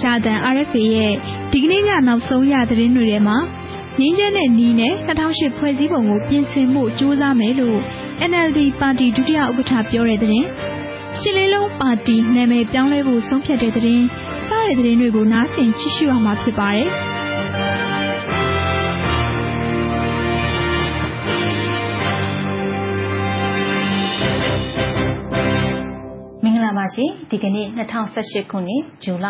ရှာတန် RFA ရဲ့ဒီကနေ့ကနောက်ဆုံးရသတင်းတွေထဲမှာငင်းချက်နဲ့နီးနဲ့2008ဖွဲ့စည်းပုံကိုပြင်ဆင်မှုကြိုးစားမယ်လို့ NLD ပါတီဒုတိယဥက္ကဋ္ဌပြောတဲ့သတင်း၊ရှစ်လေးလုံးပါတီနာမည်ပြောင်းလဲဖို့ဆုံးဖြတ်တဲ့သတင်းစတဲ့သတင်းတွေကိုနားဆင်ကြည့်ရှုရမှာဖြစ်ပါတယ်။ဒီကနေ့2018ခုနှစ်ဇူလ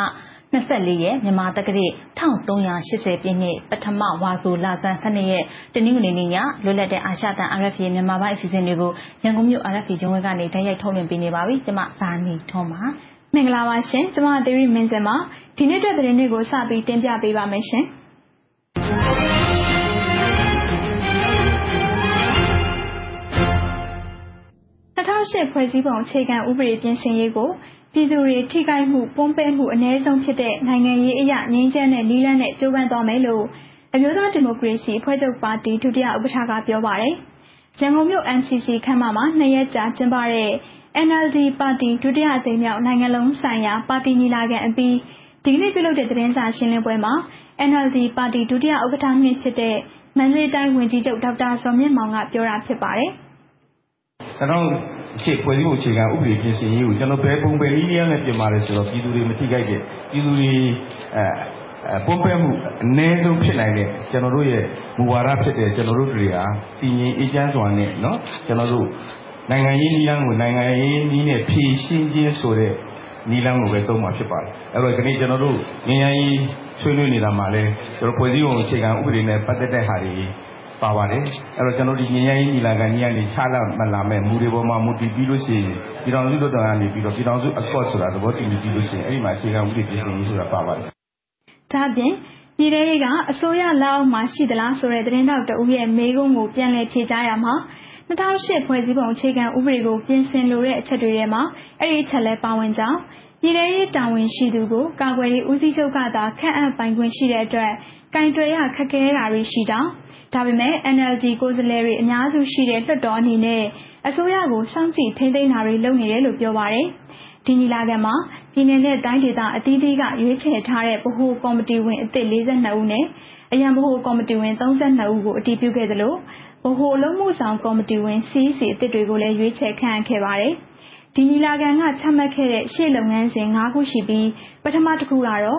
24ရက်မြန်မာတက္ကသိုလ်1380ပြည့်နှစ်ပထမဝါဆိုလဆန်း12ရက်တနင်္ဂနွေနေ့ညလွတ်လပ်တဲ့အာရှတန် RFA မြန်မာပိုင်းအစီအစဉ်တွေကိုရန်ကုန်မြို့ RFA ရုံးဝန်ကနေတိုက်ရိုက်ထုတ်လွှင့်ပေးနေပါပြီ။ကျွန်မဇာနီထွန်းပါ။မင်္ဂလာပါရှင်။ကျွန်မသီရိမင်းစင်ပါ။ဒီနေ့အတွက်သတင်းတွေကိုစပြီးတင်ပြပေးပါမယ်ရှင်။2008ဖွဲ့စည်းပုံအခြေခံဥပဒေပြင်ဆင်ရေးကိုပြည်သူတွေထိခိုက်မှုပွန်းပဲမှုအနည်းဆုံးဖြစ်တဲ့နိုင်ငံရေးအရငြိမ်းချမ်းတဲ့နည်းလမ်းနဲ့ကြိုးပမ်းသွားမယ်လို့အမျိုးသားဒီမိုကရေစီအဖွဲ့ချုပ်ပါတီဒုတိယဥက္ကဋ္ဌကပြောပါတယ်။ရန်ကုန်မြို့ MCC ခန်းမမှာ2ရက်ကြာကျင်းပတဲ့ NLD ပါတီဒုတိယအကြိမ်မြောက်နိုင်ငံလုံးဆိုင်ရာပါတီညီလာခံအပြီးဒီကနေ့ပြုလုပ်တဲ့သတင်းစာရှင်းလင်းပွဲမှာ NLD ပါတီဒုတိယဥက္ကဋ္ဌနှင့်ဖြစ်တဲ့မန္တလေးတိုင်းဝန်ကြီးချုပ်ဒေါက်တာဇော်မြင့်မောင်ကပြောတာဖြစ်ပါတယ်။ကျွန်တော်ဖွဲ့စည်းပုံအခြေခံဥပဒေပြင်ဆင်ရေးကိုကျွန်တော်ဘယ်ပုံပဲနည်းလမ်းနဲ့ပြင်ပါတယ်ဆိုတော့ပြည်သူတွေမထိခိုက်တဲ့ပြည်သူတွေပုံပဲမှုအနည်းဆုံးဖြစ်နိုင်တဲ့ကျွန်တော်တို့ရဲ့မူဝါဒဖြစ်တဲ့ကျွန်တော်တို့တွေဟာစီရင်အေးချမ်းစွာနဲ့နော်ကျွန်တော်တို့နိုင်ငံရေးနည်းလမ်းကိုနိုင်ငံရေးနည်းနဲ့ဖြည့်ရှင်းခြင်းဆိုတဲ့နည်းလမ်းကိုပဲသုံးမှာဖြစ်ပါတယ်အဲ့တော့ဒီနေ့ကျွန်တော်တို့နိုင်ငံရေးဆွေးနွေးနေတာမှာလဲကျွန်တော်ဖွဲ့စည်းပုံအခြေခံဥပဒေနဲ့ပတ်သက်တဲ့ဟာတွေပါပါတယ်အဲ့တော့ကျွန်တော်ဒီငြိမ်းချမ်းရေးညီလာခံကြီးကနေခြားလာမလာမဲ့မူတွေပေါ်မှာမူတည်ပြီးလို့ရှိရင်ပြည်တော်စုတို့တော်ကနေပြီးတော့ပြည်တော်စုအကော့ဆိုတာသဘောတူညီပြီးလို့ရှိရင်အဲ့ဒီမှာအခြေခံဥပဒေပြင်ဆင်ရေးဆိုတာပါပါတယ်ဒါပြင်ပြည်ထရေးကအစိုးရလက်အောက်မှာရှိသလားဆိုတဲ့သတင်းတောက်တဦးရဲ့မေးခွန်းကိုပြန်လည်ဖြေကြားရမှာ2008ဖွဲ့စည်းပုံအခြေခံဥပဒေကိုပြင်ဆင်လိုတဲ့အချက်တွေထဲမှာအဲ့ဒီအချက်လဲပါဝင်ကြောင်းပြည်ထရေးတာဝန်ရှိသူကိုကာကွယ်ရေးဦးစီးချုပ်ကသာခန့်အပ်ပိုင်ခွင့်ရှိတဲ့အတွက်ကင်တွယ်ရခက်ခဲတာတွေရှိကြောင်းဒါပေမဲ့ NLD ကိုယ်စားလှယ်တွေအများစုရှိတဲ့လွှတ်တော်အနေနဲ့အစိုးရကိုစောင့်ကြည့်ထိန်းသိမ်းတာတွေလုပ်နေတယ်လို့ပြောပါရယ်ဒီညီလာခံမှာပြည်နယ်နဲ့တိုင်းဒေသအသီးသီးကရွေးချယ်ထားတဲ့ဗဟိုကော်မတီဝင်အသစ်42ဦးနဲ့အရန်ဗဟိုကော်မတီဝင်32ဦးကိုအတည်ပြုခဲ့သလိုဗဟိုအလုံးမှုဆောင်ကော်မတီဝင် CC အသစ်တွေကိုလည်းရွေးချယ်ခန့်အပ်ခဲ့ပါရယ်ဒီညီလာခံကချမှတ်ခဲ့တဲ့ရှေ့လုပ်ငန်းစဉ်5ခုရှိပြီးပထမတစ်ခုကတော့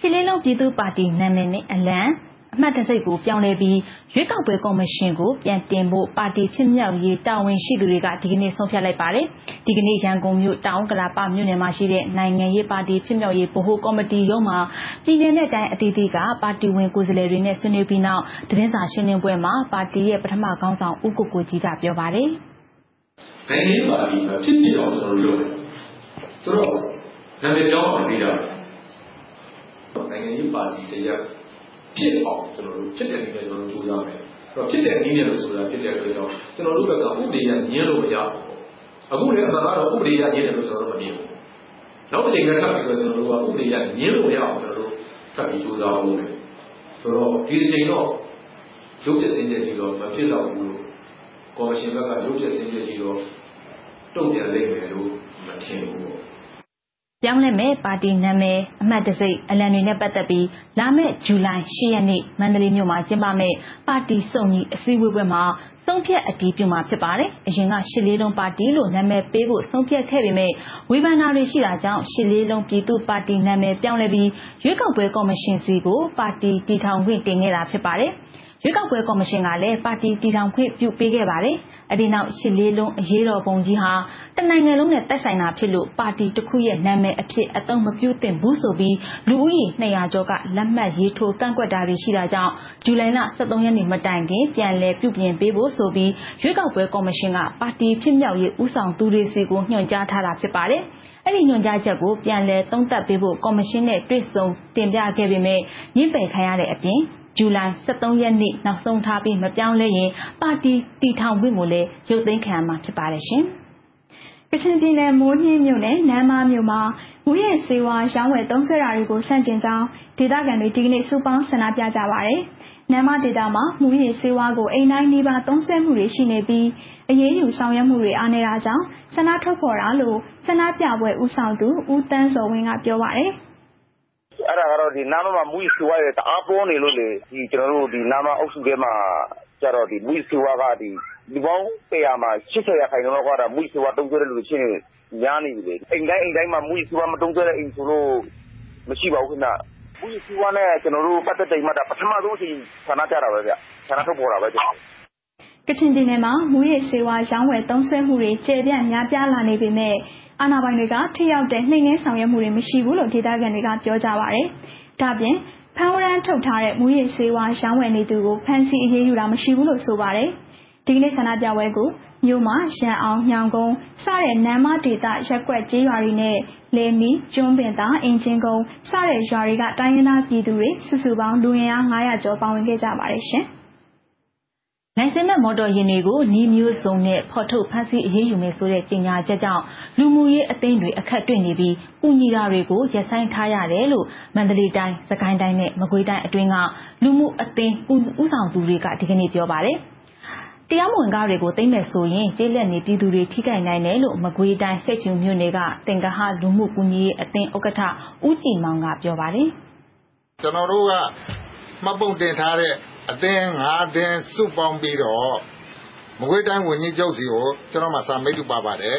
ရှစ်လေးလုံးပြည်သူ့ပါတီနာမည်နဲ့အလံအမှတ်တံဆိပ်ကိုပြောင်းလဲပြီးရွေးကောက်ပွဲကော်မရှင်ကိုပြန်တင်ဖို့ပါတီဖြစ်မြောက်ရေးတာဝန်ရှိသူတွေကဒီကနေ့ဆုံးဖြတ်လိုက်ပါတယ်။ဒီကနေ့ရန်ကုန်မြို့တောင်ကလာပမြို့နယ်မှာရှိတဲ့နိုင်ငံရေးပါတီဖြစ်မြောက်ရေးဗဟိုကော်မတီရုံးမှာပြည်နယ်နဲ့တိုင်းအသီးသီးကပါတီဝင်ကိုယ်စားလှယ်တွေနဲ့ဆွေးနွေးပြီးနောက်သတင်းစာရှင်းလင်းပွဲမှာပါတီရဲ့ပထမခေါင်းဆောင်ဦးကိုကိုကြီးကပြောပါတယ်။နိုင်ငံရေးပါတီမှာဖြစ်အောင်ကျွန်တော်လုပ်တယ်။ဆိုတော့နာမည်ပြောင်းအောင်ပြီးတော့နိုင်ငံရေးပါတီတရားဖြစ်အောင်ကျွန်တော်တို့ဖြစ်တဲ့နည်းနဲ့ကျွန်တော်တို့ကြိုးစားမယ်။အဲ့တော့ဖြစ်တဲ့နည်းနဲ့လို့ဆိုတာဖြစ်တဲ့အတွက်ကြောင့်ကျွန်တော်တို့ဘက်ကဥပဒေရညှင်းလို့မရဘူး။အခုလည်းအမှန်ကတော့ဥပဒေရညှင်းတယ်လို့ကျွန်တော်တို့မမြင်ဘူး။နောက်တစ်ချိန်ကဆက်ပြီးတော့ကျွန်တော်တို့ကဥပဒေရညှင်းလို့ရအောင်ကျွန်တော်တို့ထပ်ပြီးကြိုးစားအောင်လုပ်မယ်။ဆိုတော့ဒီအချိန်တော့ရုပ်ပြစင်းတဲ့ကြီးတော့မဖြစ်တော့ဘူးလို့ကော်မရှင်ဘက်ကရုပ်ပြစင်းတဲ့ကြီးတော့တုံ့ပြန်လိုက်မယ်လို့မထင်ဘူး။ပြောင်းလဲမဲ့ပါတီနာမည်အမှတ်တံဆိပ်အလံတွေနဲ့ပတ်သက်ပြီးလာမယ့်ဇူလိုင်10ရက်နေ့မန္တလေးမြို့မှာကျင်းပမယ့်ပါတီစုံညီအစည်းအဝေးပွဲမှာဆုံးဖြတ်အတည်ပြုမှာဖြစ်ပါတယ်။အရင်က14လုံးပါတီလို့နာမည်ပေးဖို့ဆုံးဖြတ်ခဲ့ပေမဲ့ဝေဖန်တာတွေရှိတာကြောင့်14လုံးပြည်သူ့ပါတီနာမည်ပြောင်းလဲပြီးရွေးကောက်ပွဲကော်မရှင်စီကိုပါတီတည်ထောင်ခွင့်တင်ခဲ့တာဖြစ်ပါတယ်။ ရွေးကောက်ပွဲကော်မရှင်ကလည်းပါတီတည်ထောင်ခွင့်ပြုပေးခဲ့ပါတယ်။အဒီနောက်ရှစ်လေးလုံးအရေးတော်ပုံကြီးဟာတနိုင်ငံလုံးနဲ့တိုက်ဆိုင်တာဖြစ်လို့ပါတီတစ်ခုရဲ့နာမည်အဖြစ်အသုံးမပြုသင့်ဘူးဆိုပြီးလူဦးရေ200ကျော်ကလက်မှတ်ရေးထိုးကန့်ကွက်တာတွေရှိတာကြောင့်ဇူလိုင်လ23ရက်နေ့မတိုင်ခင်ပြန်လည်ပြုပြင်ပေးဖို့ဆိုပြီးရွေးကောက်ပွဲကော်မရှင်ကပါတီဖြစ်မြောက်ရေးဦးဆောင်သူတွေစီကိုညွှန်ကြားထားတာဖြစ်ပါတယ်။အဲ့ဒီညွှန်ကြားချက်ကိုပြန်လည်သုံးသပ်ပေးဖို့ကော်မရှင်နဲ့တွေ့ဆုံတင်ပြခဲ့ပေမဲ့ညှိပယ်ခံရတဲ့အပြင်ဇူလိုင်23ရက်နေ့နောက်ဆုံးထားပြီးမပြောင်းလဲရင်ပါတီတည်ထောင်ခွင့်ကိုလည်းရုပ်သိမ်းခံရမှာဖြစ်ပါတယ်ရှင်။ကချင်ပြည်နယ်မိုးညှင်းမြို့နယ်နမ်းမမြို့မှာမူရဲဆေးဝါးရောင်းဝယ်သုံးစွဲတာတွေကိုဆန့်ကျင်ကြောင်းဒေသခံတွေဒီကနေ့စုပေါင်းဆန္ဒပြကြပါတယ်။နမ်းမဒေသမှာမူရဲဆေးဝါးကိုအိမ်တိုင်းနေပါသုံးစွဲမှုတွေရှိနေပြီးအရေးယူဆောင်ရွက်မှုတွေအားနည်းတာကြောင့်ဆန္ဒထုတ်ဖော်တာလို့ဆန္ဒပြပွဲဦးဆောင်သူဦးတန်းစောဝင်းကပြောပါတယ်။အဲ့ဒါကတော့ဒီနာမမှာမူရီစီဝါရဲ့တအားပေါ်နေလို့လေဒီကျွန်တော်တို့ဒီနာမအုပ်စုထဲမှာကျတော့ဒီမူရီစီဝါကဒီပေါင်းပေရမှာ80ရာခိုင်နှုန်းလောက်ကတော့မူရီစီဝါတုံးကျတဲ့လူချင်းညားနေပြီလေအိမ်တိုင်းမှာမူရီစီဝါမတုံးကျတဲ့အိမ်ဆိုလို့မရှိပါဘူးခင်ဗျမူရီစီဝါနဲ့ကျွန်တော်တို့ပတ်သက်တိုင်မှာပထမဆုံးအချိန်ဆန္ဒပြတာပဲဗျဆန္ဒထုတ်ပေါ်တာပဲဗျကချင်ပြည်နယ်မှာမူရီစီဝါရောင်းဝယ်သုံးစွဲမှုတွေကျေပြန့်များပြားလာနေပေမဲ့အာဏာပိုင်တွေကထိရောက်တဲ့နှိမ်နှင်းဆောင်ရွက်မှုတွေမရှိဘူးလို့ဒေသခံတွေကပြောကြပါတယ်။ဒါပြင်ဖမ်းဝရမ်းထုတ်ထားတဲ့မူရည်ဆေးဝါးရောင်းဝယ်နေသူကိုဖမ်းဆီးအရေးယူတာမရှိဘူးလို့ဆိုပါတယ်။ဒီကနေ့ဆန္ဒပြပွဲကိုမြို့မှာရန်အောင်ညောင်ကုန်းစတဲ့နမ်းမဒေသရက်ကွက်ကျေးရွာတွေနဲ့လေမီကျွန်းပင်သာအင်ဂျင်ကုန်းစတဲ့ရွာတွေကတိုင်းရင်းသားပြည်သူတွေစုစုပေါင်းလူငယ်အား900ကျော်ပါဝင်ခဲ့ကြပါတယ်ရှင်။နိုင်စင်မဲ့မော်တော်ယာဉ်တွေကိုနီးမျိုးစုံနဲ့ဖော်ထုတ်ဖမ်းဆီးအရေးယူမယ်ဆိုတဲ့ကြေညာချက်ကြောင့်လူမှုရေးအသင်းတွေအခက်တွေ့နေပြီးကုညီရာတွေကိုရပ်ဆိုင်းထားရတယ်လို့မန္တလေးတိုင်းစကိုင်းတိုင်းနဲ့မကွေးတိုင်းအတွင်းကလူမှုအသင်းဦးဆောင်သူတွေကဒီကနေ့ပြောပါတယ်။တရားမဝင်ကားတွေကိုသိမ်းမယ်ဆိုရင်ကျေးလက်နေပြည်သူတွေထိခိုက်နိုင်တယ်လို့မကွေးတိုင်းဆိတ်ဖြူမြို့နယ်ကတင်ကဟလူမှုကုညီရေးအသင်းဥက္ကဋ္ဌဦးကြည်မောင်ကပြောပါတယ်။ကျွန်တော်တို့ကမှတ်ပုံတင်ထားတဲ့အသင်း၅သင်းစုပေါင်းပြီးတော့မကွေးတိုင်းဝန်ကြီးချုပ်စီကိုကျွန်တော်မှစာမိတ်တူပါပါတယ်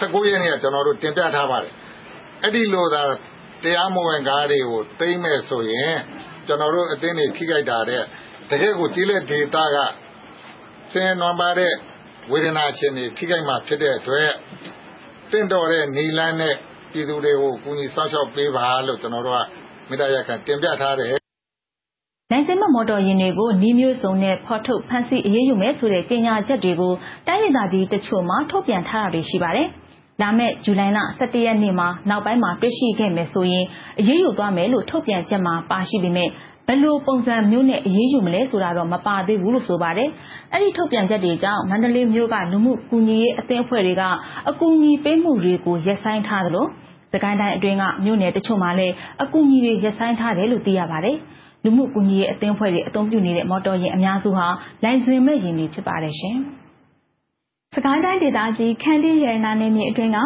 19ရက်နေ့ကကျွန်တော်တို့တင်ပြထားပါတယ်အဲ့ဒီလိုသာတရားမဝင်ကားတွေကိုသိမ်းမဲ့ဆိုရင်ကျွန်တော်တို့အသင်းတွေထိခိုက်တာတဲ့တကယ့်ကိုကြီးလက်ဒေသကဆင်းရဲနွမ်းပါတဲ့ဝေဒနာရှင်တွေထိခိုက်မှဖြစ်တဲ့အတွက်တင့်တော်တဲ့နေလန်းနဲ့ပြည်သူတွေကိုကူညီစောင့်ရှောက်ပေးပါလို့ကျွန်တော်တို့ကမေတ္တာရပ်ခံတင်ပြထားတယ်နိုင်စင်မမော်တော်ယာဉ်တွေကိုနီးမျိုးစုံနဲ့ဖော်ထုတ်ဖမ်းဆီးအရေးယူမယ်ဆိုတဲ့ကြေညာချက်တွေကိုတိုင်းဒေသကြီးတချို့မှာထုတ်ပြန်ထားတာတွေရှိပါတယ်။ဒါမဲ့ဇူလိုင်လ17ရက်နေ့မှာနောက်ပိုင်းမှာတွေ့ရှိခဲ့မယ်ဆိုရင်အရေးယူသွားမယ်လို့ထုတ်ပြန်ချက်မှာပါရှိပေမဲ့ဘယ်လိုပုံစံမျိုးနဲ့အရေးယူမလဲဆိုတာတော့မပါသေးဘူးလို့ဆိုပါတယ်။အဲ့ဒီထုတ်ပြန်ချက်တွေကြောင့်မန္တလေးမြို့ကလူမှုကူညီရေးအသင်းအဖွဲ့တွေကအကူအညီပေးမှုတွေကိုရပ်ဆိုင်းထားတယ်လို့စကိုင်းတိုင်းအတွင်းကမြို့နယ်တချို့မှာလည်းအကူအညီတွေရပ်ဆိုင်းထားတယ်လို့သိရပါတယ်။လူမှုကူညီရေးအသင်းအဖွဲ့တွေအသုံးပြုနေတဲ့မော်တော်ယာဉ်အများစုဟာလိုင်စင်မဲ့ယာဉ်တွေဖြစ်ပါတယ်ရှင်။စကိုင်းတိုင်းဒေသကြီးခန္တီးရနာနယ်မြေအတွင်းက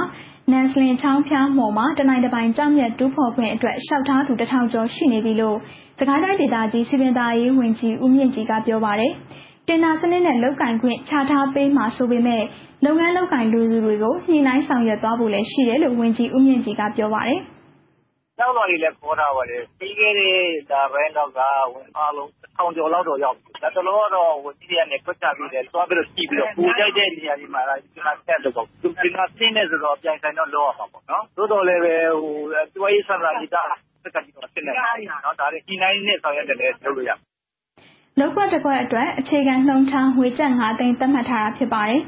နန်စလင်ချောင်းဖျားမှော်မှာတနိုင်တပိုင်ကြောက်မြတ်တူးဖော်ခွင့်အတွက်လျှောက်ထားသူ 1000 ကျော်ရှိနေပြီလို့စကိုင်းတိုင်းဒေသကြီးစီပင်သာရေးဝန်ကြီးဦးမြင့်ကြီးကပြောပါတယ်။တင်နာစနစ်နဲ့လောက်ကန်ခွင့်ချထားပေးမှာဆိုပေမဲ့လုပ်ငန်းလောက်ကန်လူစုတွေကိုညှိနှိုင်းဆောင်ရွက်သွားဖို့လည်းရှိတယ်လို့ဝန်ကြီးဦးမြင့်ကြီးကပြောပါတယ်။ကျောင်းတော်ကြီးလည်းခေါ်တာပါလေပြီးခဲ့တဲ့ဒါပဲတော့ကဝင်အားလုံး1000ကျော်လောက်တော့ရောက်တယ်တတော်တော့ဝင်ကြီးရနဲ့ပတ်သက်ပြီးတယ်သွားပြီးတော့ကြည့်ပြီးတော့ပူကြိုက်တဲ့နေရာဒီမှာလားဒီမှာဆက်လို့ပေါ့သူကစင်းနေဆိုတော့ပြန်ဆိုင်တော့လောက်အောင်ပါပေါ့နော်သို့တော်လည်းပဲဟိုတွဲရေးဆရာကြီးတာစက်ကကြီးတော့ဖြစ်နေတာနော်ဒါတွေဒီနိုင်နဲ့ဆောင်ရွက်တယ်လည်းလုပ်လို့ရလောက်ပတ်တစ်ခွက်အတွက်အခြေခံနှုံထားငွေကျပ်5သိန်းသတ်မှတ်ထားတာဖြစ်ပါတယ်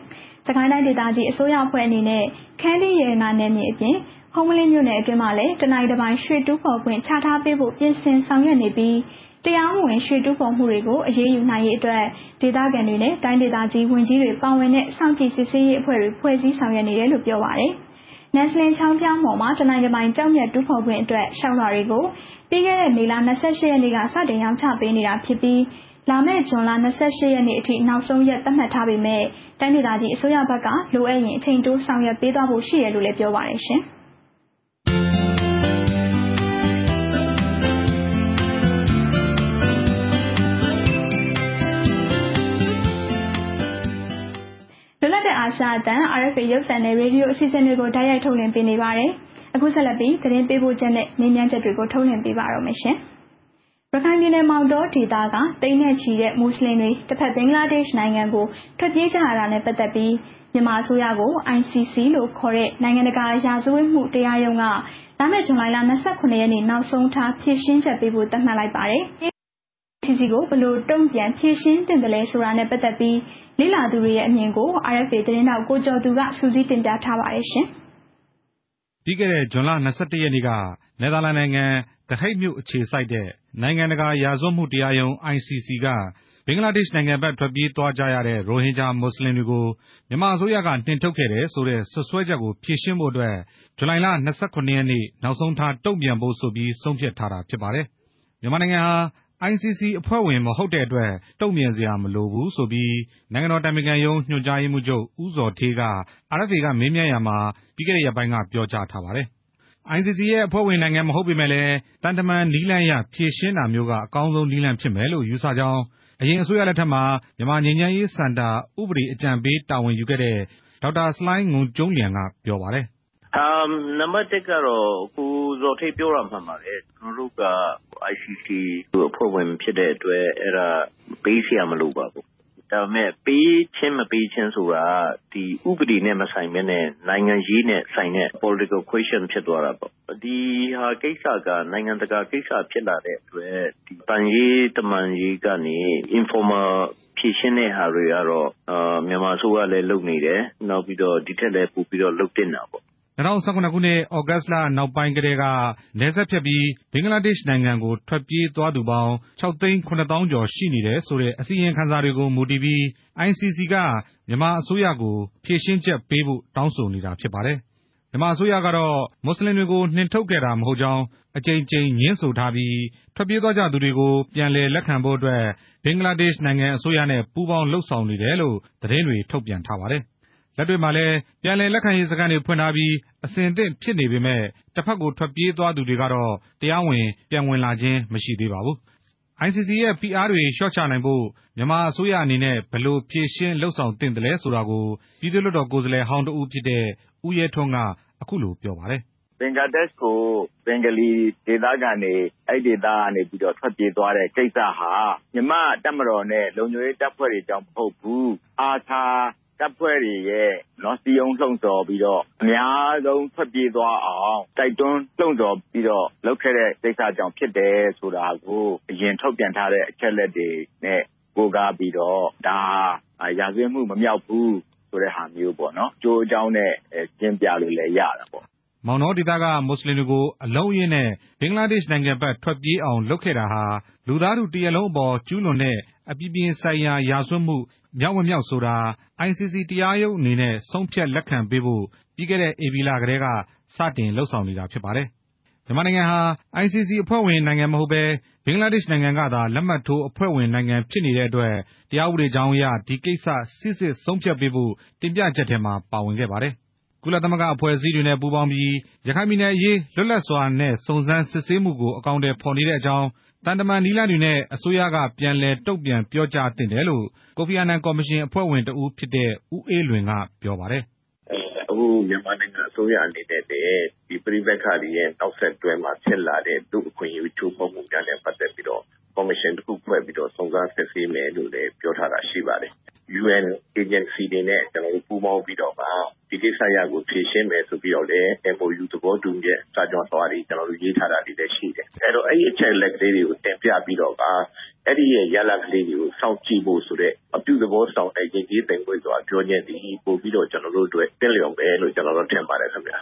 စကိုင်းတိုင်းဒေသကြီးအစိုးရအဖွဲ့အနေနဲ့ခန်းတီးရနာနယ်မြေအပြင်ဖုံးမလင်းမြို့နယ်အတွင်းမှာလည်းတနိုင်တပိုင်ရွှေတူးဖော်ခွင့်ချထားပေးဖို့ပြင်ဆင်ဆောင်ရွက်နေပြီးတရားမဝင်ရွှေတူးဖော်မှုတွေကိုအရေးယူနိုင်ရေးအတွက်ဒေသခံတွေနဲ့တိုင်းဒေသကြီးဝန်ကြီးတွေပါဝင်တဲ့စောင့်ကြည့်စစ်ဆေးရေးအဖွဲ့တွေဖွဲ့စည်းဆောင်ရွက်နေတယ်လို့ပြောပါရယ်။ နန်စလင်ချောင်းပြောင်းပေါ်မှာတနိုင်တပိုင်ကြောက်မြတ်တူးဖော်ခွင့်အတွက်ရှောက်လာတွေကိုပြီးခဲ့တဲ့မေလ28ရက်နေ့ကစတင်ရောင်းချပေးနေတာဖြစ်ပြီးလာမယ့်ဇွန်လ28ရက်နေ့အထိနောက်ဆုံးရက်သတ်မှတ်ထားပေမဲ့တိုင်းဒေသကြီးအစိုးရဘက်ကလိုအပ်ရင်အချိန်တိုးဆောင်ရွက်ပေးသွားဖို့ရှိတယ်လို့လည်းပြောပါရယ်ရှင်။အာရှအသံ RFA ရုပ်သံနဲ့ရေဒီယိုအစီအစဉ်တွေကိုတိုက်ရိုက်ထုတ်လွှင့်ပေးနေပါတယ်။အခုဆက်လက်ပြီးသတင်းပေးပို့ချက်နဲ့မေးမြန်းချက်တွေကိုထုတ်လွှင့်ပေးပါရမရှင်။ ICC အဖွဲ့ဝင်မဟုတ်တဲ့အတွက်တုံ့ပြန်စရာမလိုဘူးဆိုပြီးနိုင်ငံတော်တိုင်ပင်ခံရုံးညွှန်ကြားရေးမှူးချုပ်ဦးဇော်ဌေးက RFA ကမေးမြန်းရမှာပြီးခဲ့တဲ့ရက်ပိုင်းကပြောကြားထားပါတယ်။ ICC ရဲ့အဖွဲ့ဝင်နိုင်ငံမဟုတ်ပေမဲ့လည်းတန်တမန်နည်းလမ်းအရဖြေရှင်းတာမျိုးကအကောင်းဆုံးနည်းလမ်းဖြစ်မယ်လို့ယူဆကြောင်းအရင်အစိုးရလက်ထက်မှာမြန်မာငြိမ်းချမ်းရေးစင်တာဥပဒေအကြံပေးတာဝန်ယူခဲ့တဲ့ဒေါက်တာဆလိုင်းငုံကျုံးလျန်ကပြောပါတယ်။ နံပါတ်တစ်ကတော့ကိုဇော်ထိပ်ပြောတာမှန်ပါတယ်ICC အဖွဲ့ဝင်ဖြစ်တဲ့အတွက်အဲ့ဒါပေးစရာမလိုပါဘူးဒါပေမဲ့ပေးခြင်းမပေးခြင်းဆိုတာဒီဥပဒေနဲ့မဆိုင်ဘဲနဲ့နိုင်ငံရေးနဲ့ဆိုင်တဲ့ political question ဖြစ်သွားတာပေါ့ဒီကိစ္စကနိုင်ငံတကာကိစ္စဖြစ်လာတဲ့အတွက်ဒီတန်ရေးတမန်ရေးကနေ informal ဖြေရှင်းတဲ့ဟာတွေကတော့မြန်မာအစိုးရလည်းလုပ်နေတယ်နောက်ပြီးတော့ဒီထက်လည်းပိုပြီးတော့လုပ်တင်တာပေါ့ 2019 ဩဂတ်စ်လနောက်ပိုင်းကတည်းကနယ်စပ်ဖြတ်ပြီးဘင်္ဂလားဒေ့ရှ်နိုင်ငံကိုထွက်ပြေးသွားသူပေါင်း 6,700,000 ကျော်ရှိနေတယ်ဆိုတဲ့အစီရင်ခံစာတွေကိုမူတည်ပြီး ICC ကမြန်မာအစိုးရကိုဖြေရှင်းချက်ပေးဖို့တောင်းဆိုနေတာဖြစ်ပါတယ်။ မြန်မာအစိုးရကတော့မွတ်စလင်တွေကိုနှင်ထုတ်ခဲ့တာမဟုတ်ကြောင်းအကြိမ်ကြိမ်ငြင်းဆိုထားပြီးထွက်ပြေးသွားကြသူတွေကိုပြန်လည်လက်ခံဖို့အတွက်ဘင်္ဂလားဒေ့ရှ်နိုင်ငံအစိုးရနဲ့ပူးပေါင်းလုပ်ဆောင်နေတယ်လို့သတင်းတွေထုတ်ပြန်ထားပါတယ်။ လက်တွေ့မှာလည်းပြန်လည်လက်ခံရေးစခန်းတွေဖွင့်ထားပြီးအဆင်သင့်ဖြစ်နေပေမဲ့တဖက်ကိုထွက်ပြေးသွားသူတွေကတော့တရားဝင်ပြန်ဝင်လာခြင်းမရှိသေးပါဘူး။ ICC ရဲ့ဖိအားတွေလျှော့ချနိုင်ဖို့မြန်မာအစိုးရအနေနဲ့ဘယ်လိုဖြေရှင်းလုပ်ဆောင်သင့်တယ်ဆိုတာကိုပြည်သူ့လွှတ်တော်ကိုယ်စားလှယ်ဟောင်းတဦးဖြစ်တဲ့ဦးရဲထွန်းက ဘင်္ဂလားဒေ့ရှ်ကိုဘင်္ဂလီဒေသကနေထွက်ပြေးသွားတဲ့ကိစ္စဟာမြန်မာ့တပ်မတော်နဲ့လုံခြုံရေးတပ်ဖွဲ့တွေကြောင့်မဟုတ်ဘူးအာသာ တပ်ဖွဲ့တွေရဲ့စည်းရုံးလှုံ့ဆော်ပြီးတော့အများဆုံးထွက်ပြေးသွားအောင်တိုက်တွန်းလှုံ့ဆော်ပြီးတော့လုပ်ခဲ့တဲ့ကိစ္စကြောင့်ဖြစ်တယ်ဆိုတာကိုအရင်ထုတ်ပြန်ထားတဲ့အချက်လက်တွေနဲ့ကိုးကားပြီးတော့ဒါရာဇဝတ်မှုမမြောက်ဘူးဆိုတဲ့ဟာမျိုးပေါ့နော်အကျိုးအကြောင်းနဲ့ရှင်းပြလို့လည်းရတာပေါ့ မောင်တောဒေသကမွတ်စလင်တွေကိုအလုံးအရင်းနဲ့ဘင်္ဂလားဒေ့ရှ်နိုင်ငံဘက်ထွက်ပြေးအောင်လုပ်ခဲ့တာဟာလူသားထုတရားလုံးအပေါ်ကျူးလွန်တဲ့အပြည်ပြည်ဆိုင်ရာရာဇဝတ်မှုမြောက်မမြောက်ဆိုတာ ICC တရားရုံးအနေနဲ့ဆုံးဖြတ်လက်ခံပေးဖို့ပြီးခဲ့တဲ့ဧပြီလကတည်းကစတင်လုပ်ဆောင်နေတာဖြစ်ပါတယ်။ မြန်မာနိုင်ငံဟာ ICC အဖွဲ့ဝင်နိုင်ငံမဟုတ်ဘဲဘင်္ဂလားဒေ့ရှ်နိုင်ငံကသာလက်မှတ်ထိုးအဖွဲ့ဝင်နိုင်ငံဖြစ်နေတဲ့အတွက်တရားဥပဒေကြောင်းအရဒီကိစ္စစိစစ်ဆုံးဖြတ်ပေးဖို့တင်ပြချက်ထဲမှာပါဝင်ခဲ့ပါတယ်။ ကုလသမဂ္ဂအဖွဲ့အစည်းတွေနဲ့ပူးပေါင်းပြီးရခိုင်ပြည်နယ်အရေးလွတ်လပ်စွာနဲ့စုံစမ်းစစ်ဆေးမှုကိုအကောင်အထည်ဖော်နေတဲ့အကြောင်းသံတမန်နည်းလမ်းတွေနဲ့အစိုးရကပြန်လည်တုံ့ပြန်ပြောကြားသင့်တယ်လို့ကိုဖီအာနန်ကော်မရှင်အဖွဲ့ဝင်တဦးဖြစ်တဲ့ဦးအေးလွင်ကပြောပါတယ်။ အခုမြန်မာနိုင်ငံအစိုးရအနေနဲ့ဒီပဋိပက္ခတွေရဲ့နောက်ဆက်တွဲမှာဖြစ်လာတဲ့လူ့အခွင့်အရေးချိုးဖောက်မှုများနဲ့ပတ်သက်ပြီးတော့ကော်မရှင်တစ်ခုဖွဲ့ပြီးတော့စုံစမ်းစစ်ဆေးမယ်လို့လည်းပြောထားတာရှိပါတယ် UN agency တွေနဲ့ကျွန်တော်တို့ပူးပေါင်းပြီးတော့ဒီကိစ္စရပ်ကိုဖြေရှင်းမယ်ဆိုပြီးတော့လည်း MOU သဘောတူညီချက်စာချုပ်လွှာတွေကျွန်တော်တို့ရေးထားတာတွေလည်းရှိတယ်အဲ့တော့အဲ့ဒီအချက်လက်လေးတွေကိုတင်ပြပြီးတော့မှအဲ့ဒီရဲ့ရလဒ်လေးတွေကိုစောင့်ကြည့်ဖို့ဆိုတဲ့အပြုသဘောဆောင်တဲ့ယဉ်ကျေးသိမ်ပွင့်စွာပြောညှက်သည်ပိုပြီးတော့ကျွန်တော်တို့အတွက်သင့်လျော်မယ်လို့ကျွန်တော်တို့ထင်ပါတယ်ခင်ဗျ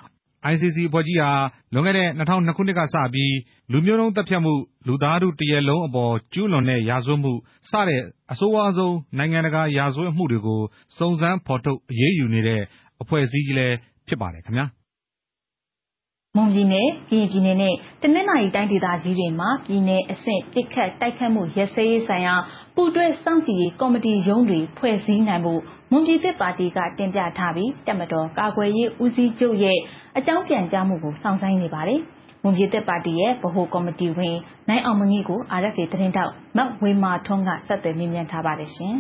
ICC အဖွဲ့ကြီးဟာလွန်ခဲ့တဲ့ 2019 နှစ်ကစပြီးလူမျိုးတုံးသတ်ဖြတ်မှုလူသားထုတရားလုံးအပေါ်ကျူးလွန်တဲ့ရာဇဝတ်မှုစတဲ့အဆိုးဝါးဆုံးနိုင်ငံတကာရာဇဝတ်မှုတွေကိုစုံစမ်းဖော်ထုတ်အရေးယူနေတဲ့အဖွဲ့အစည်းကြီးလည်းဖြစ်ပါတယ်ခင်ဗျာ။ မွန်ပြည်နယ်၊ကရင်ပြည်နယ်နဲ့တနင်္သာရီတိုင်းဒေသကြီးတွေမှာပြည်နယ်အဆင့်ပစ်ခတ်တိုက်ခတ်မှုရပ်စဲရေးဆိုင်ရာပူးတွဲစောင့်ကြည့်ရေးကော်မတီရုံးတွေဖွဲ့စည်းနိုင်ဖို့မွန်ပြည်သစ်ပါတီကတင်ပြထားပြီးတပ်မတော်ကာကွယ်ရေးဦးစီးချုပ်ရဲ့အကြောင်းပြန်ကြားမှုကိုစောင့်ဆိုင်းနေပါတယ်။မွန်ပြည်သစ်ပါတီရဲ့ဗဟိုကော်မတီဝင်နိုင်အောင်မငိကို RFA သတင်းထောက်မဝေမာထွန်းကဆက်သွယ်မေးမြန်းထားပါတယ်ရှင်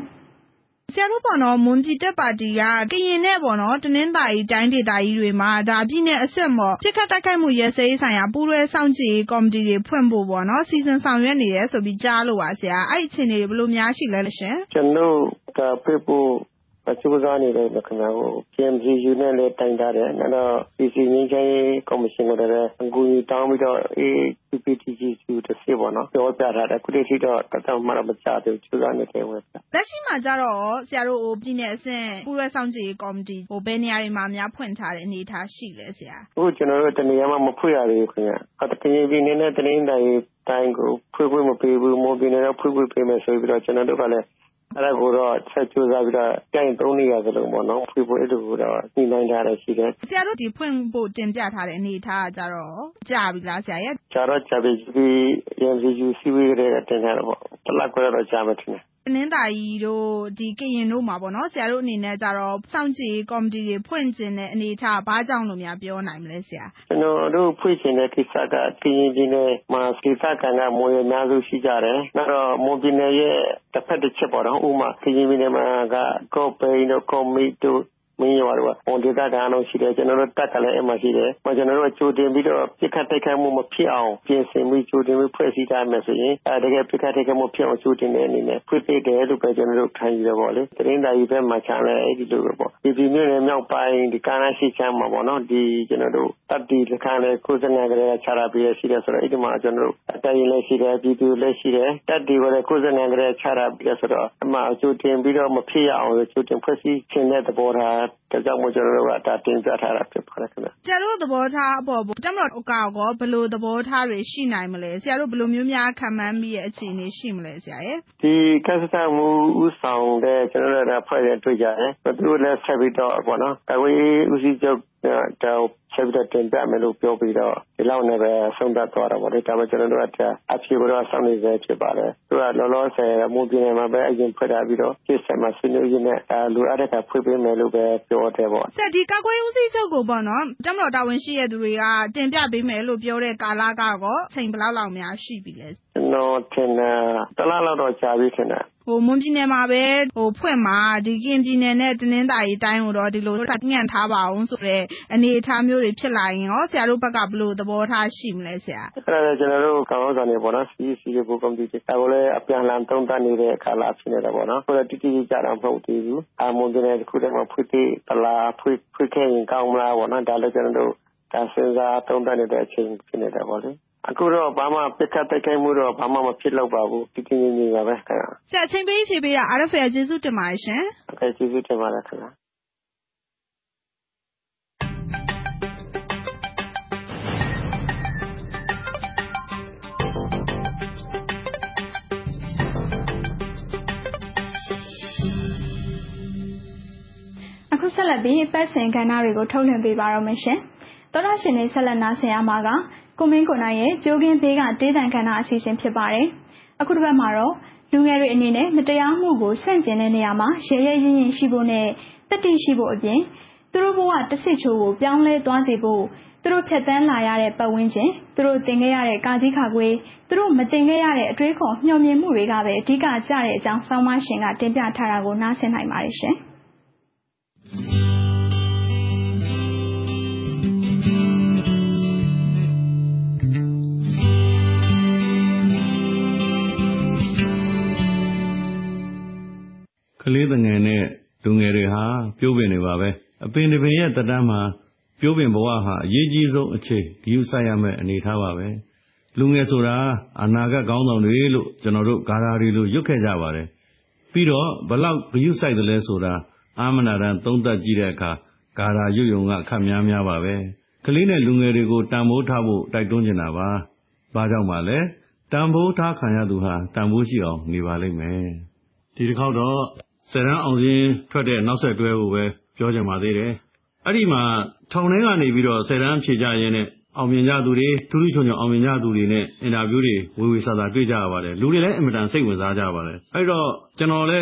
။ ဆရာတို့ပေါ့နော်မွန်ပြည်တက်ပါတီကကရင်နဲ့ပေါ့နော်တနင်္သာရီတိုင်းဒေသကြီးတွေမှာဒါပြည်နယ်အဆက်မော်ပြစ်ခတ်တိုက်ခိုက်မှုရဲစည်းဆိုင်ရာပူးတွဲစောင့်ကြည့်ကော်မတီတွေဖွင့်ဖို့ပေါ့နော်စီစဉ်ဆောင်ရွက်နေရဲဆိုပြီးကြားလို့ပါဆရာအဲ့အခြေအနေတွေဘယ်လိုများရှိလဲရှင်ကျွန်တော်ကပေးဖို့အချို့စားနေတဲ့ခင်ဗျားကို PMCU နဲ့လည်းတိုင်တာတယ်နောက်တော့ PC ငင်းချင်းကော်မရှင်ကလည်းအကူအညီတောင်းပြီးတော့ APTGC တစ်စီပေါ့နော်ပြောပြထားတယ်ခုတည်းရှိတော့တတော်မှတော့မကြသေးဘူးချိုးစားနေတယ်ဝယ်ပြလက်ရှိမှာကျတော့ဆရာတို့ပြည်နယ်အဆင့်ပူးရဲဆောင်ကြည့်ကော်မတီဘယ်နေရာတွေမှာများဖွင့်ထားတဲ့အနေအထားရှိလဲဆရာဟုတ်ကျွန်တော်တို့တနေရာမှာမဖွင့်ရသေးဘူးခင်ဗျာအတူတူပြည်နယ်နဲ့တနေတိုင်းတိုင်းကိုဖွင့်ဖို့မပေးဘူးမိုးပြည်နယ်တော့ဖွင့်ဖို့ပေးမယ်ဆိုပြီးတော့ကျွန်တော်တို့ကလည်းအဲ့ကိုတော့ချက်ကျူစားပြီးတော့တိုင်သုံးနေရသလိုပေါ့နော်ဖွေဖွေတူတော့စီမံထားတယ်ရှိတယ်ဆရာတို့ဒီဖွင့်ဖို့တင်ပြထားတဲ့အနေထားကြတော့ကြာပြီလားဆရာရဲ့ကြာတော့ကြာပြီဒီ MCU စီဝေးတွေတင်ထားတော့ပေါ့တလက်ခွဲတော့ကြာမှထင်တယ်တနင်္သာရီတို့ဒီကရင်တို့မှာပေါ့နော်ဆရာတို့အနေနဲ့ကြတော့စောင့်ကြည့်ကော်မတီတွေဖွင့်ခြင်းတဲ့အနေထားဘာကြောင့်လို့များပြောနိုင်မလဲဆရာကျွန်တော်တို့ဖွင့်ခြင်းတဲ့ကိစ္စကကရင်ပြည်နယ်မှာစိစကံကမွေအများစုရှိကြတယ်နောက်တော့မွန်ပြည်နယ်ရဲ့တစ်ဖက်တစ်ချက်ပေါ့နော်ဥပမာကရင်ပြည်နယ်မှာကကော့ပိန်တို့ကော့မိတ်တို့မင်းရောကဝန်ဒေသခံအောင်ရှိတယ်ကျွန်တော်တို့တက်ကလည်းအမှရှိတယ်ကျွန်တော်တို့အချိုတင်ပြီးတော့ပြစ်ခတ်တိုက်ခိုက်မှုမဖြစ်အောင်ပြင်ဆင်ပြီးချိုတင်ပြီးဖွဲ့စည်းထားမယ်ဆိုရင်တကယ်ပြစ်ခတ်တိုက်ခိုက်မှုဖြစ်အောင်ချိုတင်တဲ့အနေနဲ့ဖွင့်ပေးတယ်လို့ပဲကျွန်တော်တို့ခံယူရပါလေတရင်တိုင်းဘက်မှာခြံလဲအဲ့ဒီလိုပဲပေါ့ဒီမျိုးနဲ့မြောက်ပိုင်းဒီကာနာရှိချမ်းမှာပေါ့နော်ဒီကျွန်တော်တို့တတိလက္ခဏာလဲကိုယ်စင်ကလေးကခြားရပြီးရှိတယ်ဆိုတော့အဲ့ဒီမှာကျွန်တော်တို့အတိုင်းလည်းရှိတယ်ပြည်သူလည်းရှိတယ်တတိကလည်းကိုယ်စင်ကလေးခြားရပြီးဆိုတော့အမှချိုတင်ပြီးတော့မဖြစ်ရအောင်ချိုတင်ဖွဲ့စည်းခြင်းတဲ့သဘောထားဒါကြောင့်မို့ကျွန်တော်တို့ကတာတင်ပြထားတာဖြစ်ပါတယ်ခင်ဗျ။ဆရာတို့သဘောထားအပေါ်တမတော်အကောက်ကောဘယ်လိုသဘောထားတွေရှိနိုင်မလဲဆရာတို့ဘယ်လိုမျိုးများခံမှန်းမိရဲ့အခြေအနေရှိမလဲဆရာရဲ့ဒီကစ္စတာမူဥဆောင်တဲ့ကျွန်တော်တို့ကဖွဲ့ရတွေ့ကြတယ်သူတို့လည်းဆက်ပြီးတော့ပေါ့နော်တဝေးဦးစီးချုပ်တော့ဆက်ပြီးတော့တင်ပြမယ်လို့ပြောပြီးတော့ဒီလောက်နဲ့ပဲဆုံးဖြတ်သွားတာပေါ့လေဒါပေမဲ့ကျွန်တော်တို့ကအဖြေကတော့ဆောင်နေစေဖြစ်ပါလေသူကလောလောဆယ်မူပြနေမှာပဲအရင်ဖွဲ့ထားပြီးတော့ဖြစ်ဆက်မှာဆွေးနွေးရင်းနဲ့လူအပ်တဲ့ကဖွင့်ပေးမယ်လို့ပဲပြောတယ်ပေါ့ဆက်ဒီကာကွယ်ဦးစီးချုပ်ကိုပေါ့နော်တမတော်တာဝန်ရှိရသူတွေကတင်ပြပေးမယ်လို့ပြောတဲ့ကာလကတော့ချိန်ဘယ်လောက်များရှိပြီလဲကျွန်တော်ထင်တာတလားလောက်တော့ကြာပြီထင်တယ်မွန်ပြည်နယ်မှာပဲဖွင့်မှာဒီကရင်ပြည်နယ်နဲ့တနင်္သာရီတိုင်းကိုတော့ဒီလိုထပ်ညှန့်ထားပါအောင်ဆိုတဲ့အနေအထားမျိုးတွေဖြစ်လာရင်ရောဆရာတို့ဘက်ကဘယ်လိုသဘောထားရှိမလဲဆရာအဲ့ဒါကျွန်တော်တို့ကောင်းဆောင်နေပေါ်တော့ CC ကိုကွန်ပျူတာတာကိုလည်းအပြန်လန်သုံးသပ်နေတဲ့အခါလာဖြစ်နေတာပေါ့နော်ဆိုတော့တိတိကျကျတော့မဟုတ်သေးဘူးအမွန်ပြည်နယ်တစ်ခုတည်းမှာဖွင့်သေးသလားဖွင့်ခဲ့ရင်ကောင်းမလားပေါ့နော်ဒါလည်းကျွန်တော်တို့ဒါစဉ်းစားသုံးသပ်နေတဲ့အချိန်ဖြစ်နေတာပေါ့လေအခုတော့ဘာမှပြစ်ခတ်တိုက်ခိုက်မှုတော့ဘာမှမဖြစ်တော့ပါဘူးတည်တည်ငြိမ်ငြိမ်ပါပဲခင်ဗျာဆရာအချိန်ပေးဖြေပေးတာ RFA ကျေးဇူးတင်ပါတယ်ရှင်ဟုတ်ကဲ့ကျေးဇူးတင်ပါတယ်ခင်ဗျာအခုဆက်လက်ပြီးပတ်စင်ကဏ္ဍတွေကိုထုတ်လွှင့်ပေးပါတော့မယ်ရှင်သောတာရှင်တွေဆက်လက်နားဆင်ရမှာကကိုမင်းကိုနိုင်ရဲ့ကြိုးကင်းသေးကတေးသံခန္ဓာအစီအစဉ်ဖြစ်ပါတယ်။အခုတစ်ပတ်မှာတော့လူငယ်တွေအနေနဲ့မတရားမှုကိုဆန့်ကျင်တဲ့နေရာမှာရဲရဲရင့်ရင့်ရှိဖို့နဲ့တတိရှိဖို့အပြင်သူတို့ဘဝတစ်စစ်ချိုးကိုပြောင်းလဲသွားစေဖို့သူတို့ဖြတ်သန်းလာရတဲ့ပတ်ဝန်းကျင်သူတို့တင်ခဲ့ရတဲ့ကာကြီးခါခွေသူတို့မတင်ခဲ့ရတဲ့အတွေးခေါ်မျှော်မြင်မှုတွေကပဲအဓိကကျတဲ့အကြောင်းဆောင်းပါးရှင်ကတင်ပြထားတာကိုနားဆင်နိုင်ပါတယ်ရှင်။ကလေးငယ်နဲ့လူငယ်တွေဟာပြုတ်ပင်တွေပါပဲအပင်တွေရဲ့တတန်းမှာပြုတ်ပင်ဘဝဟာအရေးကြီးဆုံးအခြေဂရုစိုက်ရမယ့်အနေထားပါပဲလူငယ်ဆိုတာအနာဂတ်ကောင်းဆောင်တွေလို့ကျွန်တော်တို့ဂါရာတွေလို့ရွတ်ခဲ့ကြပါတယ်ပြီးတော့ဘလောက်ဂရုစိုက်တယ်လဲဆိုတာအာမနာတန်သုံးသပ်ကြည့်တဲ့အခါဂါရာရွတ်ယုံကခက်များများပါပဲကလေးနဲ့လူငယ်တွေကိုတန်ဖိုးထားဖို့တိုက်တွန်းနေတာပါဘာကြောင့်ပါလဲတန်ဖိုးထားခံရသူဟာတန်ဖိုးရှိအောင်နေပါလိမ့်မယ်ဒီတစ်ခေါက်တော့ဆယ်တန်းအောင်ရင်ထွက်တဲ့နောက်ဆက်တွဲကိုပဲပြောကြပါသေးတယ်။အဲ့ဒီမှာထောင်ထဲကနေပြီးတော့ဆယ်တန်းဖြေကြရင်းနဲ့အောင်မြင်ကြသူတွေထူးထူးချွန်ချွန်အောင်မြင်ကြသူတွေနဲ့အင်တာဗျူးတွေဝေဝေဆာဆာတွေ့ကြရပါတယ်။လူတွေလည်းအင်မတန်စိတ်ဝင်စားကြပါတယ်။အဲ့တော့ကျွန်တော်တို့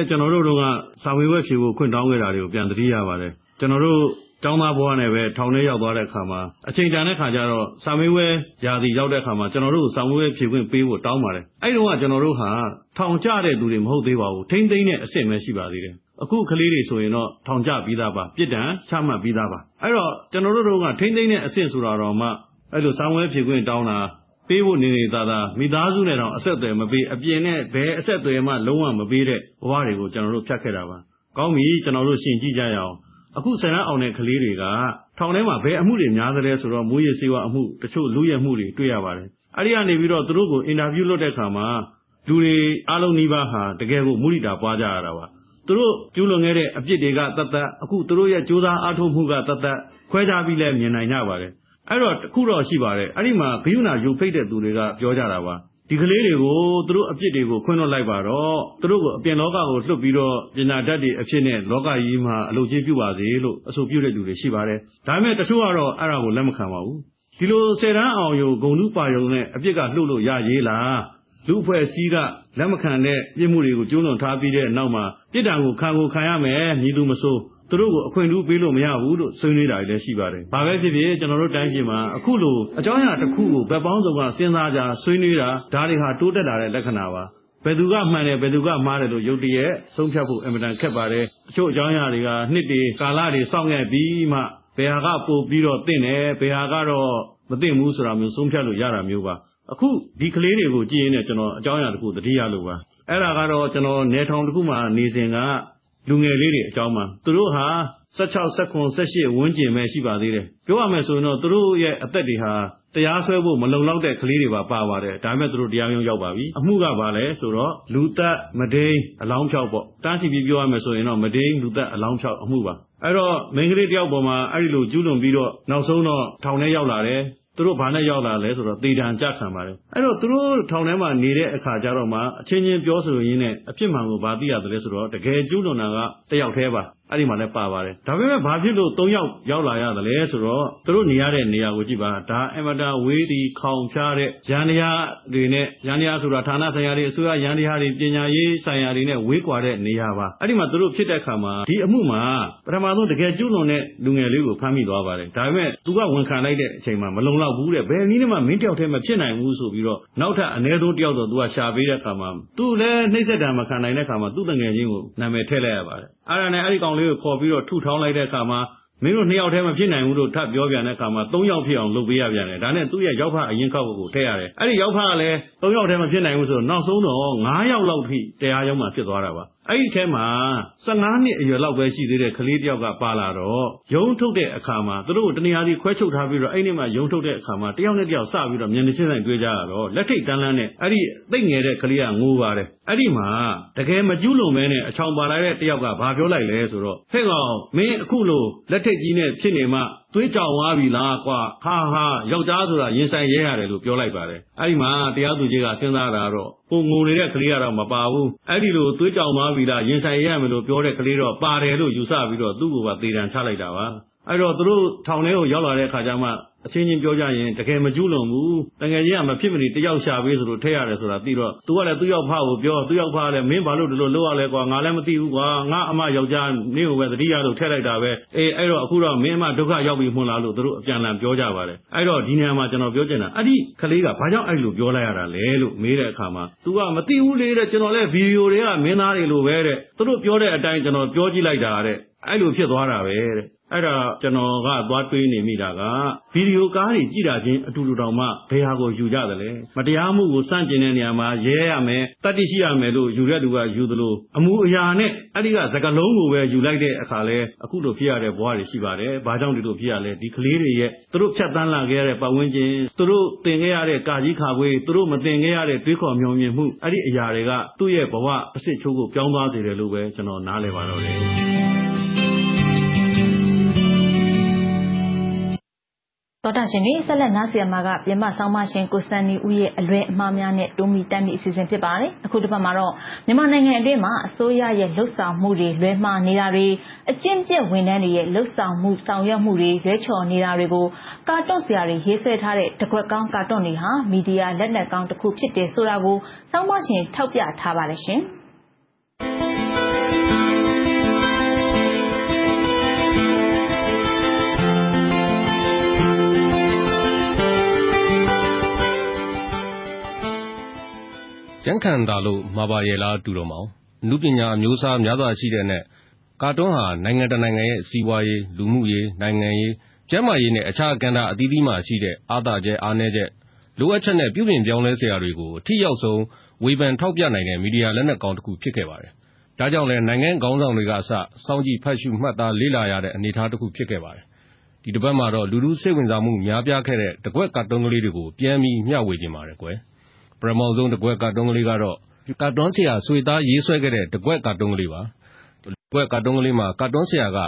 ကစာဝေဝက်ဖြေဖို့ခွင့်တောင်းခဲ့တာတွေကိုပြန်သတိရပါတယ်။ကျွန်တော်တို့ကျောင်းသားဘဝနဲ့ပဲထောင်ထဲရောက်သွားတဲ့အခါမှာအချိန်တန်တဲ့ခါကျတော့စာမေးပွဲရာသီရောက်တဲ့အခါမှာကျွန်တော်တို့စာမေးပွဲဖြေခွင့်ပေးဖို့တောင်းပါတယ်အဲ့တော့ကျွန်တော်တို့ဟာထောင်ကျတဲ့သူတွေမဟုတ်သေးပါဘူးထိမ့်သိမ့်တဲ့အဆင့်ပဲရှိပါသေးတယ် အခုကလေးတွေဆိုရင်တော့ထောင်ကျပြီးသားပါပြစ်ဒဏ်ချမှတ်ပြီးသားပါအဲ့တော့ကျွန်တော်တို့ကထိမ့်သိမ့်တဲ့အဆင့်ဆိုတာတော့မှအဲ့လိုစာဝဲဖြေခွင့်တောင်းတာပေးဖို့နေသာမိသားစုနဲ့တော့အဆက်အသွယ်မပေးအပြင်နဲ့ဘယ်အဆက်အသွယ်မှလုံးဝမပေးတဲ့ဘဝတွေကိုကျွန်တော်တို့ဖြတ်ခဲ့တာပါကောင်းပြီကျွန်တော်တို့ရှင်းကြည့်ကြရအောင်အခုဆယ်တန်းအောင်တဲ့ကလေးတွေကထောင်ထဲမှာဘယ်အမှုတွေများသလဲဆိုတော့မူရစေဝအမှုတချို့လူရဲမှုတွေတွေ့ရပါတယ်အဲ့ဒီကနေပြီးတော့သူတို့ကိုအင်တာဗျူးလုပ်တဲ့အခါမှာလူတွေအားလုံးနီးပါးဟာတကယ်ကိုမုဒိတာပွားကြရတာပါသူတို့ကျူးလွန်ခဲ့တဲ့အပြစ်တွေကတသက်အခုသူတို့ရဲ့ကြိုးစားအားထုတ်မှုကတသက်ခွဲခြားပြီးလဲမြင်နိုင်ကြပါတယ်အဲ့တော့တခုတော့ရှိပါတယ်အဲ့ဒီမှာဂယုဏယူဖိတ်တဲ့သူတွေကပြောကြတာပါဒီကလေးတွေကိုသူတို့အပြစ်တွေကိုခွင့်လွှတ်လိုက်ပါတော့သူတို့ကိုအပြင်လောကကိုလွတ်ပြီးတော့ပညာတတ်တွေအဖြစ်နဲ့လောကကြီးမှာအလုပ်ကြီးပြုပါစေလို့အဆိုပြုတဲ့သူတွေရှိပါတယ်ဒါပေမဲ့တချို့ကတော့အဲ့ဒါကိုလက်မခံပါဘူးဒီလိုစေတန်းအောင်ယူဂုဏ်လူပါယုံနဲ့အပြစ်ကလှုပ်လို့ရရေးလားလူဖွဲ့စည်းကလက်မခံတဲ့ပြစ်မှုတွေကိုကျူးလွန်ထားပြီးတဲ့နောက်မှာပြစ်ဒဏ်ကိုခံရမယ်ညီသူမဆိုးသူတို့ကိုအခွင့်အရေးပေးလို့မရဘူးလို့ဆွေးနွေးတာတွေလည်းရှိပါတယ်။ဘာပဲဖြစ်ဖြစ်ကျွန်တော်တို့တိုင်းပြည်မှာအခုလိုအကြောင်းအရာတစ်ခုကိုဘက်ပေါင်းစုံကစဉ်းစားကြဆွေးနွေးတာဒါတွေဟာတိုးတက်လာတဲ့လက္ခဏာပါ။ဘယ်သူကမှန်တယ်ဘယ်သူကမှားတယ်လို့ယုတ်တရက်ဆုံးဖြတ်ဖို့အင်မတန်ခက်ပါတယ်။အချို့အကြောင်းအရာတွေကနှစ်တွေကာလတွေစောင့်ခဲ့ပြီးမှဘယ်ဟာကပိုပြီးတော့သိနေဘယ်ဟာကတော့မသိဘူးဆိုတာမျိုးဆုံးဖြတ်လို့ရတာမျိုးပါ။အခုဒီကလေးတွေကိုကြည့်ရင်းနဲ့ကျွန်တော်အကြောင်းအရာတစ်ခုသတိရလို့ပါ။အဲ့ဒါကတော့ကျွန်တော်နေထောင်တစ်ခုမှာနေစဉ်ကလူငယ်လေးတွေအကြောင်းမှာသူတို့ဟာ16 19 18ဝန်းကျင်ပဲရှိပါသေးတယ်ပြောရမယ်ဆိုရင်တော့သူတို့ရဲ့အသက်တွေဟာတရားစွဲဖို့မလုံလောက်တဲ့ကလေးတွေပါပါတယ်ဒါပေမဲ့သူတို့တရားရုံးရောက်ပါပြီအမှုကဘာလဲဆိုတော့လူသက်မဒိန်အလောင်းဖြောက်ပေါ့တန်းစီပြီးပြောရမယ်ဆိုရင်တော့မဒိန်လူသက်အလောင်းဖြောက်အမှုပါအဲ့တော့မိန်းကလေးတယောက်ပေါ်မှာအဲ့ဒီလိုကျူးလွန်ပြီးတော့နောက်ဆုံးတော့ထောင်ထဲရောက်လာတယ်သူတို့ဘာနဲ့ရောက်လာလဲဆိုတော့တေတံကြခံပါတယ်အဲ့တော့သူတို့ထောင်ထဲမှာနေတဲ့အခါကျတော့မှအချင်းချင်းပြောဆိုရင်းနဲ့အဖြစ်မှန်ကိုဘာသိရတယ်လဲဆိုတော့တကယ်ကျူးလွန်တာကတယောက်တည်းပါအဲ့ဒီမှာလည်းပါပါတယ်ဒါပေမဲ့ဘာဖြစ်လို့၃ယောက်ရောက်လာရတယ်လဲဆိုတော့သူတို့နေရတဲ့နေရာကိုကြည့်ပါဒါအင်မတာဝေးဒီခေါင်ဖြားတဲ့ရန်တရားတွေနဲ့ရန်တရားဆိုတာဌာနဆိုင်ရာတွေအစိုးရရန်တရားတွေပညာရေးဆိုင်ရာတွေနဲ့ဝေးကွာတဲ့နေရာပါအဲ့ဒီမှာသူတို့ဖြစ်တဲ့အခါမှာဒီအမှုမှာပထမဆုံးတကယ်ကျူးလွန်တဲ့လူငယ်လေးကိုဖမ်းမိသွားပါတယ်ဒါပေမဲ့သူကဝန်ခံလိုက်တဲ့အချိန်မှာမလုံလောက်ဘူးတဲ့ဘယ်နည်းနဲ့မှမင်းတယောက်တည်းမဖြစ်နိုင်ဘူးဆိုပြီးတော့နောက်ထပ်အနည်းဆုံးတယောက်တော့သူကရှာပေးတဲ့အခါမှာသူလည်းနှိမ့်ဆက်တာမခံနိုင်တဲ့အခါမှာသူ့တငယ်ချင်းကိုနာမည်ထည့်လိုက်ရပါတယ်အဲ့ဒါနဲ့အဲ့ဒီကောင်လေးကိုခေါ်ပြီးတော့ထုထောင်းလိုက်တဲ့အခါမှာမင်းတို့2ယောက်တည်းမဖြစ်နိုင်ဘူးလို့ထပ်ပြောပြန်တဲ့အခါမှာ3ယောက်ဖြစ်အောင်လုပ်ပေးရပြန်တယ်ဒါနဲ့သူ့ရဲ့ရောက်ဖအရင်ခောက်ကိုထည့်ရတယ်အဲ့ဒီရောက်ဖကလည်း3ယောက်တည်းမဖြစ်နိုင်ဘူးဆိုတော့နောက်ဆုံးတော့9ယောက်လောက်ထိတရားရုံးမှာဖြစ်သွားတာပါအဲ့ဒီထဲမှာ15နှစ်အရွယ်လောက်ပဲရှိသေးတဲ့ကလေးတယောက်ကပါလာတော့ရုံးထုတ်တဲ့အခါမှာသူတို့တနေရာစီခွဲချုပ်ထားပြီးတော့အဲ့ဒီမှာရုံးထုတ်တဲ့အခါမှာတယောက်နဲ့တယောက်စပြီးတော့မျက်နှာချင်းဆိုင်တွေ့ကြရတော့လက်ထိတ်တန်းလန်းနဲ့အဲ့ဒီသိငယ်တဲ့ကလေးကငိုပါတယ်အဲ့ဒီမှာတကယ်မကျူးလွန်မဲနဲ့အချောင်ပါလာတဲ့တယောက်ကဘာပြောလိုက်လဲဆိုတော့ဟဲ့ကောင်မင်းအခုလိုလက်ထိတ်ကြီးနဲ့ဖြစ်နေမှသွေးကြောင်သွားပြီလားကွာဟာယောက်ျားဆိုတာရင်ဆိုင်ရဲရတယ်လို့ပြောလိုက်ပါတယ်အဲ့ဒီမှာတရားသူကြီးကစဉ်းစားတာတော့ပုံငုံနေတဲ့ကလေးကတော့မပါဘူးအဲ့ဒီလိုသွေးကြောင်သွားပြီလားရင်ဆိုင်ရဲရမယ်လို့ပြောတဲ့ကလေးတော့ပါတယ်လို့ယူဆပြီးတော့သူ့ကိုပါသေတံချလိုက်တာပါအဲ့တော့သူတို့ထောင်ထဲကိုရောက်လာတဲ့အခါကျမှအချင်းချင်းပြောကြရင်တကယ်မကျူးလွန်ဘူးတကယ်ကြီးကမဖြစ်မနေတယောက်ရှာပေးဆိုလို့ထည့်ရတယ်ဆိုတာသိတော့သူကလည်းသူ့ယောက်ဖကိုပြောသူ့ယောက်ဖကလည်းမင်းဘာလို့ဒီလိုလုပ်ရလဲကွာငါလည်းမသိဘူးကွာငါအမယောက်ျားမင်းကိုပဲသတိရလို့ထည့်လိုက်တာပဲအဲ့တော့အခုတော့မင်းအမဒုက္ခရောက်ပြီမှန်လားလို့သူတို့အပြန်အလှန်ပြောကြပါတယ်အဲ့တော့ဒီနေရာမှာကျွန်တော်ပြောချင်တာအဲ့ဒီကလေးကဘာကြောင့်အဲ့လိုပြောလိုက်ရတာလဲလို့မေးတဲ့အခါမှာသူကမသိဘူးလေတဲ့ကျွန်တော်လည်းဗီဒီယိုတွေကမင်းသားတွေလိုပဲတဲ့သူတို့ပြောတဲ့အတိုင်းကျွန်တော်ပြောကြည့်လိုက်တာတဲ့အဲ့လိုဖြစ်သွားတာပဲတဲ့အဲ့ဒါကျွန်တော်ကသွားတွေးနေမိတာကဗီဒီယိုကားတွေကြည့်တာချင်းအတူတူတောင်မှဘယ်ဟာကိုယူကြသလဲမတရားမှုကိုစန့်ကျင်တဲ့နေရာမှာရဲရမယ်တတ်သိရှိရမယ်လို့ယူတဲ့သူကယူသလိုအမှုအရာနဲ့အဲ့ဒီကစကားလုံးကိုပဲယူလိုက်တဲ့အခါလဲအခုလိုဖြစ်ရတဲ့ဘဝတွေရှိပါတယ်ဘာကြောင့်ဒီလိုဖြစ်ရလဲဒီကလေးတွေရဲ့သူတို့ဖြတ်တန်းလာခဲ့ရတဲ့ပတ်ဝန်းကျင်သူတို့သင်ခဲ့ရတဲ့ကာကြီးခါခွေးသူတို့မသင်ခဲ့ရတဲ့တွေးခေါ်မျှော်မြင်မှုအဲ့ဒီအရာတွေကသူ့ရဲ့ဘဝအစစ်ချိုးကိုပြောင်းသွားစေတယ်လို့ပဲကျွန်တော်နားလည်ပါတော့တယ်တော်တာရှင်တွေဆက်လက်နားဆင်မှာကမြန်မာဆောင်မရှင်ကိုစံနီဦးရဲ့အလွဲအမှားများနဲ့တုံးမီတက်မီအစီအစဉ်ဖြစ်ပါတယ်အခုတစ်ပတ်မှာတော့မြန်မာနိုင်ငံအတွင်းမှာအစိုးရရဲ့လှုပ်ဆောင်မှုတွေလွဲမှားနေတာတွေအကျင့်ပြည့်ဝန်ထမ်းတွေရဲ့လှုပ်ဆောင်မှုဆောင်ရွက်မှုတွေလွဲချော်နေတာတွေကိုကာတွန်းဆရာတွေရေးဆွဲထားတဲ့တကွက်ကောင်းကာတွန်းတွေဟာမီဒီယာလက်နက်ကောင်းတစ်ခုဖြစ်တယ်ဆိုတာကိုဆောင်မရှင်ထောက်ပြထားပါတယ်ရှင်ရန်ခံတာလို့မှာပါရဲ့လားတူတော်မောင်အမှုပညာအမျိုးအစားများစွာရှိတဲ့နဲ့ ကာတွန်းဟာနိုင်ငံတကာနိုင်ငံရဲ့စီးပွားရေးလူမှုရေးနိုင်ငံရေးကျန်းမာရေးနဲ့အခြားကဏ္ဍအသီးသီးမှာရှိတဲ့အားသာချက်အားနည်းချက်လိုအပ်ချက်နဲ့ပြုပြင်ပြောင်းလဲစရာတွေကိုအထိရောက်ဆုံးဝေဖန်ထောက်ပြနိုင်တဲ့မီဒီယာလက်နက်ကောင်တစ်ခုဖြစ်ခဲ့ပါတယ်။ဒါကြောင့်လည်းနိုင်ငံခေါင်းဆောင်တွေကအစစောင့်ကြည့်ဖတ်ရှုမှတ်သားလေ့လာရတဲ့အနေအထားတစ်ခုဖြစ်ခဲ့ပါတယ်။ဒီတစ်ပတ်မှာတော့လူလူစိတ်ဝင်စားမှုများပြားခဲ့တဲ့တကွက်ကာတွန်းကလေးတွေကိုပြန်ပြီးမျှဝေခြင်းပါတယ်ကွယ်။ပရမောဆုံးတကွက်ကာတွန်းကလေးကတော့ကာတွန်းဆရာဆွေသားရေးဆွဲခဲ့တဲ့တကွက်ကာတွန်းကလေးပါ။တကွက်ကာတွန်းကလေးမှာကာတွန်းဆရာက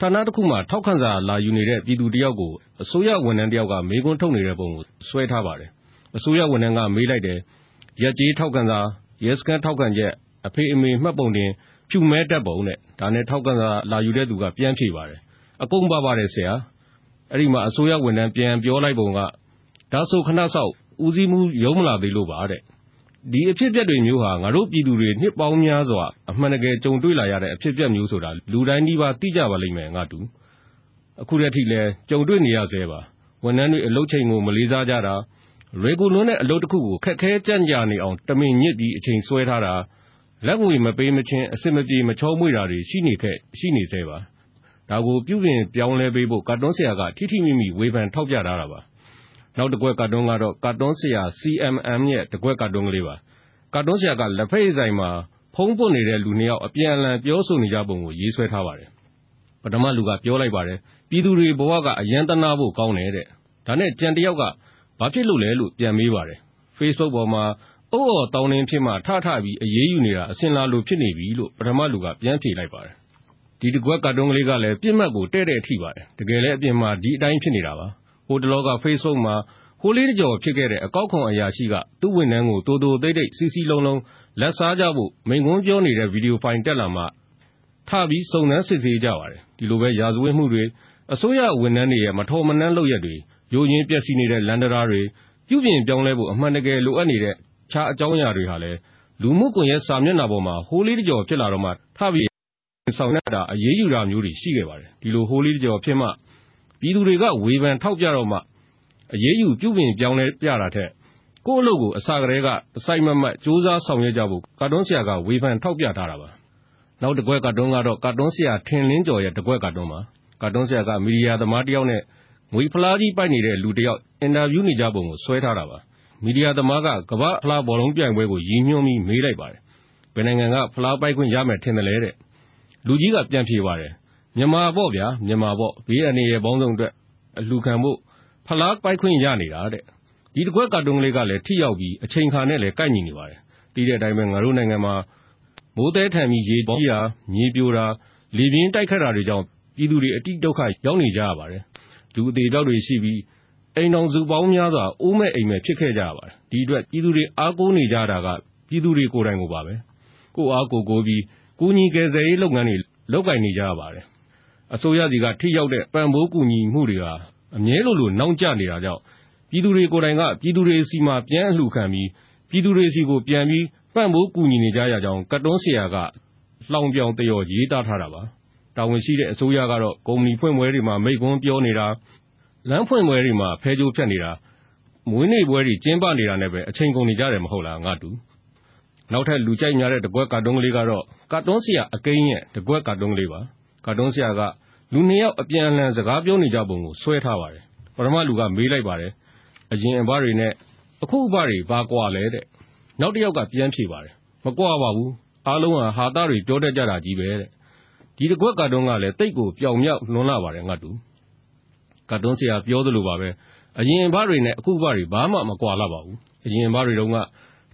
ဌာနတစ်ခုမှာထောက်ခံစာလာယူနေတဲ့ပြည်သူတစ်ယောက်ကိုအစိုးရဝန်ထမ်းတစ်ယောက်ကမေးခွန်းထုတ်နေတဲ့ပုံကိုဆွဲထားပါတယ်။အစိုးရဝန်ထမ်းကမေးလိုက်တယ်။ရက်ကြေးထောက်ခံစာ၊ရဲစခန်းထောက်ခံချက်၊အဖေအမေမှတ်ပုံတင်ဖြူမဲတက်ပုံနဲ့ဒါနဲ့ထောက်ခံစာလာယူတဲ့သူကပြန်ဖြေပါတယ်။အကုန်ပါပါတယ်ဆရာ။အဲ့ဒီမှာအစိုးရဝန်ထမ်းပြန်ပြောလိုက်ပုံကဒါဆိုခဏဆောက်ဦးစီးမှုရုံးမလာသေးလို့ပါတဲ့။ဒီအဖြစ်အပျက်တွေမျိုးဟာငါတို့ပြည်သူတွေနှစ်ပေါင်းများစွာအမှန်တကယ်ကြုံတွေ့လာရတဲ့အဖြစ်အပျက်မျိုးဆိုတာလူတိုင်းဒီပါသိကြပါလိမ့်မယ်ငါတူ။အခုတည်းထိလဲကြုံတွေ့နေရသေးပါ။ဝန်ထမ်းတွေအလုပ်ချိန်ကိုမလေးစားကြတာရေကူလုံးနဲ့အလုပ်တစ်ခုကိုခက်ခဲကြံ့ကြာနေအောင်တမင်ညစ်ပြီးအချိန်ဆွဲထားတာလက်ငွေမပေးမချင်းအစစ်မပြေမချောမွေ့တာတွေရှိနေသေးပါဒါကိုပြုပြင်ပြောင်းလဲပေးဖို့ကာတွန်းဆရာကထိထိမိမိဝေဖန်ထောက်ပြထားတာပါနောက်တစ်ကွက်ကာတွန်းကတော့ကာတွန်းဆရာ CMM ရဲ့တစ်ကွက်ကာတွန်းကလေးပါကာတွန်းဆရာကလက်ဖက်ဆိုင်မှာဖုံးပွနေတဲ့လူနှစ်ယောက်အပြန်အလှန်ပြောဆိုနေကြပုံကိုရေးဆွဲထားပါတယ်ပထမလူကပြောလိုက်ပါတယ်ပြည်သူတွေဘဝကအယံတနာဖို့ကောင်းတယ်တဲ့ဒါနဲ့ကြံတစ်ယောက်ကဘာဖြစ်လို့လဲလို့ပြန်မေးပါတယ် Facebook ပေါ်မှာအော်အော်တောင်းတင်းဖြစ်မှထထပြီးအရေးယူနေတာအစင်လာလို့ဖြစ်နေပြီလို့ပထမလူကပြန်ဖြေလိုက်ပါတယ်ဒီတကွက်ကာတွန်းကလေးကလည်းပြစ်မှတ်ကိုတဲ့ထိပါတယ်တကယ်လည်းအပြင်မှာဒီအတိုင်းဖြစ်နေတာပါဟိုတလောက Facebook မှာခိုးလေးတကြော်ဖြစ်ခဲ့တဲ့အကောက်ခွန်အရာရှိကသူ့ဝန်ထမ်းကိုတိုးတိုးတိတ်တိတ်စီစီလုံးလုံးလက်စားကြဖို့မိန့်ခွန်းပြောနေတဲ့ဗီဒီယိုဖိုင်တက်လာမှထပြီးစုံစမ်းစစ်ဆေးကြပါတယ်ဒီလိုပဲရာဇဝတ်မှုတွေအစိုးရဝန်ထမ်းတွေရဲ့မထော်မနှမ်းလုပ်ရက်တွေရိုးရင်းပြည့်စည်နေတဲ့လန်ဒရာတွေပြုပြင်ပြောင်းလဲဖို့အမှန်တကယ်လိုအပ်နေတဲ့ခြားအကြောင်းအရာတွေဟာလည်းလူမှုကွန်ရက်စာမျက်နှာပေါ်မှာဟိုးလေးတကြော်ဖြစ်လာတော့မှထပြီးဆောင်ရတာအရေးယူတာမျိုးတွေရှိခဲ့ပါတယ်ဒီလိုဟိုးလေးတကြော်ဖြစ်မှပြည်သူတွေကဝေဖန်ထောက်ပြတော့မှအရေးယူပြုပြင်ပြောင်းလဲပြတာထက်ကိုယ့်အလုပ်ကိုအစကတည်းကအစိုက်မမတ်စူးစမ်းဆောင်ရွက်ကြဖို့ကာတွန်းဆရာကဝေဖန်ထောက်ပြထားတာပါနောက်တစ်ကွက်ကာတွန်းကတော့ကာတွန်းဆရာထင်လင်းကျော်ရဲ့တစ်ကွက်ကာတွန်းပါကာတွန်းဆရာကမီဒီယာသမားတစ်ယောက်နဲ့ငွေဖလားကြီးပိုက်နေတဲ့လူတစ်ယောက်အင်တာဗျူးနေကြပုံကိုဆွဲထားတာပါမီဒီယာသမားကကမ္ဘာဖလားဘောလုံးပြိုင်ပွဲကိုရည်ညွှန်းပြီးမေးလိုက်ပါတယ်ဘယ်နိုင်ငံကဖလားပိုက်ခွင့်ရမယ်ထင်တယ်လဲတဲ့လူကြီးကပြန်ဖြေပါတယ်မြန်မာပေါ့ဗျာမြန်မာပေါ့ဘေးအနေရဲ့ပေါင်းစုံအတွက်အလှခံဖို့ဖလားပိုက်ခွင့်ရနေတာတဲ့ဒီတစ်ခွက်ကာတွန်းကလေးကလည်းထိရောက်ပြီးအချိန်ခါနဲ့လည်းကိုက်ညီနေပါတယ်သိတဲ့အတိုင်းပဲငါတို့နိုင်ငံမှာမိုးတဲထန်ပြီးရေပေါက်ရာမြေပြိုတာလေပြင်းတိုက်ခတ်တာတွေကြောင့်ပြည်သူတွေအတိဒုက္ခရောက်နေကြရပါတယ်လူအသေးကြောက်တွေရှိပြီးအိမ်တော်စုပေါင်းများစွာအိုးမဲ့အိမ်မဲ့ဖြစ်ခဲ့ကြရပါတယ်ဒီအတွက်ပြည်သူတွေအားကိုးနေကြတာကပြည်သူတွေကိုယ်တိုင်ကိုပါပဲကိုအားကိုကိုပြီးကူညီကယ်ဆယ်ရေးလုပ်ငန်းတွေလုပ်ကိုင်နေကြရပါတယ်အစိုးရစီကထိရောက်တဲ့ပံ့ပိုးကူညီမှုတွေဟာအမြဲလိုနှောင့်ကြနေတာကြောင့်ပြည်သူတွေကိုယ်တိုင်ကပြည်သူတွေစီမှာပြန်အလှူခံပြီးပြည်သူတွေစီကိုပြန်ပြီးပံ့ပိုးကူညီနေကြရကြောင်းကတ်တွန်းဆရာကလှောင်ပြောင်တယောရေးသားထားတာပါတာဝန်ရှိတဲ့အစိုးရကတော့ကုမ္ပဏီဖွင့်ပွဲတွေမှာမိကွန်းပြောနေတာလမ်းဖွင့်ပွဲတွေမှာဖဲကြိုးဖြတ်နေတာမွေးနေ့ပွဲတွေကျင်းပနေတာနဲ့ပဲအချိန်ကုန်နေကြတယ်မဟုတ်လားငါတူနောက်ထပ်လူကြိုက်များတဲ့တကွက်ကာတွန်းကလေးကတော့ကာတွန်းဆရာအကိန်းရဲ့တကွက်ကာတွန်းကလေးပါကာတွန်းဆရာကလူနှစ်ယောက်အပြန်အလှန်စကားပြောနေကြပုံကိုဆွဲထားပါတယ်ပထမလူကမေးလိုက်ပါတယ်အရင်အဘတွေနဲ့အခုအဘတွေဘာကွာလဲတဲ့နောက်တစ်ယောက်ကပြန်ဖြေပါတယ်မကွာပါဘူးအားလုံးကဟာတာတွေပြောတတ်ကြတာကြီးပဲတဲ့ဒီတကွက်ကာတွန်းကလည်းတိတ်ကိုပြောင်မြောက်လွန်လာပါတယ်ငါတူကာတွန်းဆရာပြောသလိုပါပဲအရင်ဘတွေနဲ့အခုဘတွေဘာမှမကွာလာပါဘူးအရင်ဘတွေတုန်းက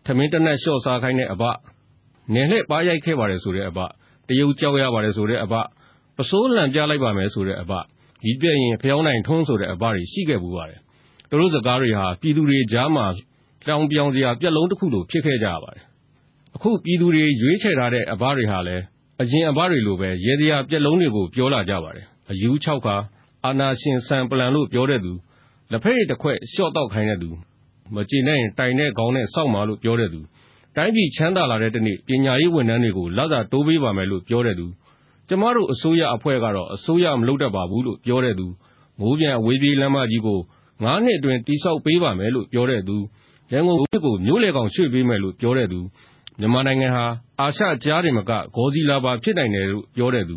ထမင်းတနက်လျှော့စားခိုင်းတဲ့အဘနေလှပါရိုက်ခဲ့ပါတယ်ဆိုတဲ့အဘတရုတ်ကြောက်ရပါတယ်ဆိုတဲ့အဘပစိုးလံပြလိုက်ပါမယ်ဆိုတဲ့အဘဒီပြည့်ရင်ဖျောင်းနိုင်ထွန်းဆိုတဲ့အဘတွေရှိခဲ့ဘူးပါတယ်သူတို့စကားတွေဟာပြည်သူတွေကြားမှာတောင်ပြောင်စရာပြက်လုံးတစ်ခုလိုဖြစ်ခဲ့ကြရပါတယ်အခုပြည်သူတွေရွေးချယ်ထားတဲ့အဘတွေဟာလည်းအရင်အဘတွေလိုပဲရေတရားပြက်လုံးတွေကိုပြောလာကြပါတယ်အယူ6ခါအာနာရှင်စံပလန်လို့ပြောတဲ့သူလက်ဖက်ရည်တစ်ခွက်ရှော့တော့ခိုင်းတဲ့သူမကြည်နိုင်ရင်တိုင်တဲ့ခေါင်းနဲ့စောက်မှာလို့ပြောတဲ့သူတိုင်းပြည်ချမ်းသာလာတဲ့တနေ့ပညာရေးဝန်ထမ်းတွေကိုလစာတိုးပေးပါမယ်လို့ပြောတဲ့သူကျမတို့အစိုးရအဖွဲ့ကတော့အစိုးရမလုပ်တတ်ပါဘူးလို့ပြောတဲ့သူမိုးပြန်အဝေးပြေးလမ်းမကြီးကို9နှစ်အတွင်းတိဆောက်ပေးပါမယ်လို့ပြောတဲ့သူရန်ကုန်ကိုမြို့လေကောင်ရွှေ့ပေးမယ်လို့ပြောတဲ့သူမြန်မာနိုင်ငံဟာအာရှကြားတွေမှာကဂေါ်စီလာပါဖြစ်နိုင်တယ်လို့ပြောတဲ့သူ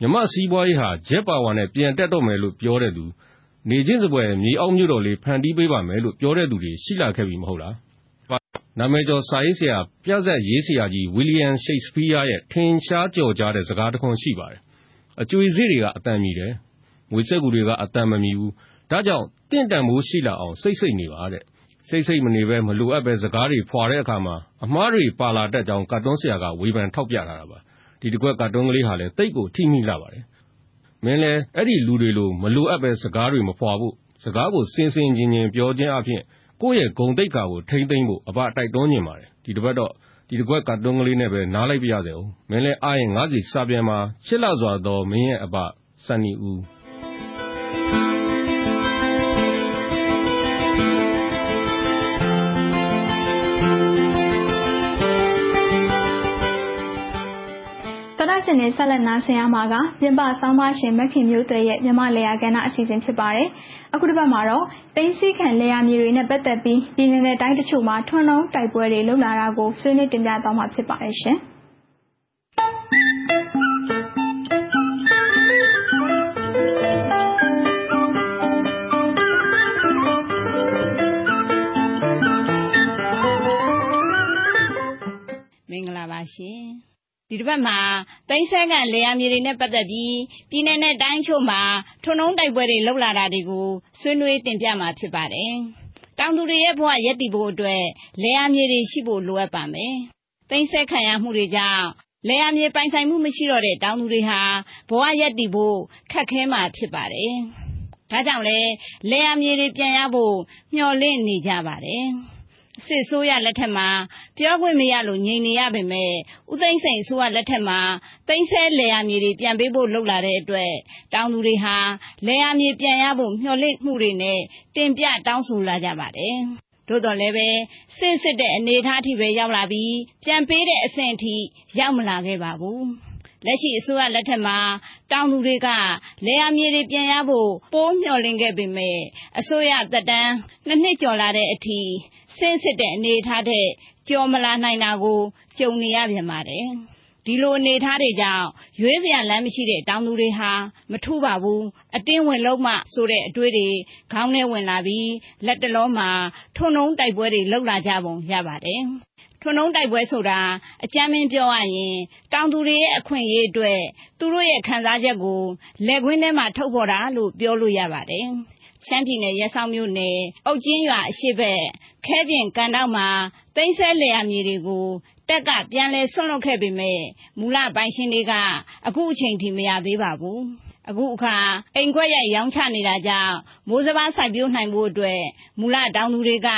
မြန်မာ့စီးပွားရေးဟာဂျက်ပါဝါနဲ့ပြန်တက်တော့မယ်လို့ပြောတဲ့သူနေချင်းစပွဲမြေအောင်မြို့တော်လေးဖန်တီးပေးပါမယ်လို့ပြောတဲ့သူတွေရှိလာခဲ့ပြီမဟုတ်လားနာမည်ကျော်စာရေးဆရာပြဇာတ်ရေးဆရာကြီးဝီလီယမ်ရှိတ်စပီးယားရဲ့ထင်ရှားကျော်ကြားတဲ့စကားတစ်ခွန်းရှိပါတယ်အကျွေးစည်းတွေကအတန်မြည်တယ်ငွေစက်ကူတွေကအတန်မမြည်ဘူးဒါကြောင့်တင့်တန်မိုးရှိလာအောင်စိတ်နေပါတဲ့စိတ်မနေပဲမလိုအပ်ပဲစကားတွေဖွာတဲ့အခါမှာအမှားတွေပါလာတတ်ကြောင်းကတ်တွန်းဆရာကဝေဖန်ထောက်ပြထားတာပါဒီတစ်ခွက်ကတ်တွန်းကလေးဟာလည်းတိတ်ကိုထိမိလာပါတယ်မင်းလည်းအဲ့ဒီလူတွေလိုမလိုအပ်ပဲစကားတွေမဖွာဖို့စကားကိုစင်စင်ချင်းချင်းပြောခြင်းအပြင်ကိုယ့်ရဲ့ဂုဏ်သိက္ခာကိုထိမ့်သိမ့်ဖို့အပတိုက်တွန်းနေပါတယ်ဒီတစ်ခွက်ကတ်တွန်းကလေးနဲ့ပဲနားလိုက်ပြရစေဦးမင်းလည်းအားရင်90စာပြန်မှာရှစ်လစွာသောမင်းရဲ့အပစန်နီဦးနဲ့ဆက်လက်နားဆင်ရမှာကပြင်ပဆောင်းပါရှင်မက်ခင်မျိုးသွဲရဲ့မြမလေယာကဏ္ဍအစီအစဉ်ဖြစ်ပါတယ်။အခုတစ်ပတ်မှာတော့တင်းစီခံလေယာမြေတွေနဲ့ပတ်သက်ပြီးပြည်နယ်တိုင်းတချို့မှာထွန်းလုံးတိုက်ပွဲတွေလုပ်လာတာကိုဆွေးနွေးတင်ပြသွားမှာဖြစ်ပါတယ်ရှင်။မင်္ဂလာပါရှင်။ဒီတစ်ပတ်မှာတိုင်းဆက်ကလေယာဉ်မြေတွေနဲ့ပတ်သက်ပြီးပြည်내နဲ့တိုင်းချို့မှာထုံနှုံးတိုက်ပွဲတွေလှုပ်လာတာတွေကိုဆွေးနွေးတင်ပြမှာဖြစ်ပါတယ်။တောင်သူတွေရဲ့ဘဝရည်တည်ဖို့အတွက်လေယာဉ်မြေတွေရှိဖို့လိုအပ်ပါမယ်။တိုင်းဆက်ခံရမှုတွေကြောင့်လေယာဉ်မြေပိုင်ဆိုင်မှုမရှိတော့တဲ့တောင်သူတွေဟာဘဝရည်တည်ဖို့ခက်ခဲမှာဖြစ်ပါတယ်။ဒါကြောင့်လေယာဉ်မြေတွေပြန်ရဖို့မျှော်လင့်နေကြပါတယ်။စစ်ဆိုးရလက်ထက်မှာပြောခွင့်မရလို့ငြိမ်နေရပေမဲ့ဦးသိန်းစိန်ဆိုးရလက်ထက်မှာတိုင်းဆဲလေယာမြေတွေပြန်ပေးဖို့လှုပ်လာတဲ့အတွက်တောင်သူတွေဟာလေယာမြေပြန်ရဖို့မျှော်လင့်မှုတွေနဲ့တင်ပြတောင်းဆိုလာကြပါတယ်။သို့တော်လည်းပဲစစ်တဲ့အနေအထားအထိပဲရောက်လာပြီးပြန်ပေးတဲ့အဆင့်အထိရောက်မလာခဲ့ပါဘူး။လက်ရှိအစိုးရလက်ထက်မှာတောင်သူတွေကလေယာမြေတွေပြန်ရဖို့ပိုးမျှော်လင့်ခဲ့ပေမဲ့အစိုးရသက်တမ်း2 နှစ်ကျော်လာတဲ့အထိစစ်တဲ့အနေထားတဲ့ကြော်မလာနိုင်တာကိုကြုံနေရပြန်ပါတယ်။ဒီလိုအနေထားတွေကြောင့်ရွေးစရာလမ်းမရှိတဲ့တောင်သူတွေဟာမထူပါဘူးအတင်းဝင်လုံးမှဆိုတဲ့အတွေ့တွေခေါင်းထဲဝင်လာပြီးလက်တလုံးမှာထုံနှုံးတိုက်ပွဲတွေလှုပ်လာကြပုံရပါတယ်။ထုံနှုံးတိုက်ပွဲဆိုတာအကြမ်းမင်းပြောရရင်တောင်သူတွေရဲ့အခွင့်အရေးအတွက်သူတို့ရဲ့ခံစားချက်ကိုလက်ခွင်းထဲမှာထုတ်ပေါ်တာလို့ပြောလို့ရပါတယ်။ရှမ်းပြည်နယ်ရဲဆောင်မြို့နယ်အုတ်ကျင်းရွာအရှိဘက်ခဲပြင်ကန်တောက်မှာတိုင်းဆဲလေယာမြေတွေကိုတက်ကပြန်လဲဆွန့်လွတ်ခဲ့ပေမဲ့မူလပိုင်ရှင်တွေကအခုအချိန်ထိမရသေးပါဘူးအခုအခါအိမ်ခွက်ရိုက်ရောင်းချနေတာကြောင့်မိုးစဘာစိုက်ပျိုးနိုင်ဖို့အတွက်မူလတောင်သူတွေက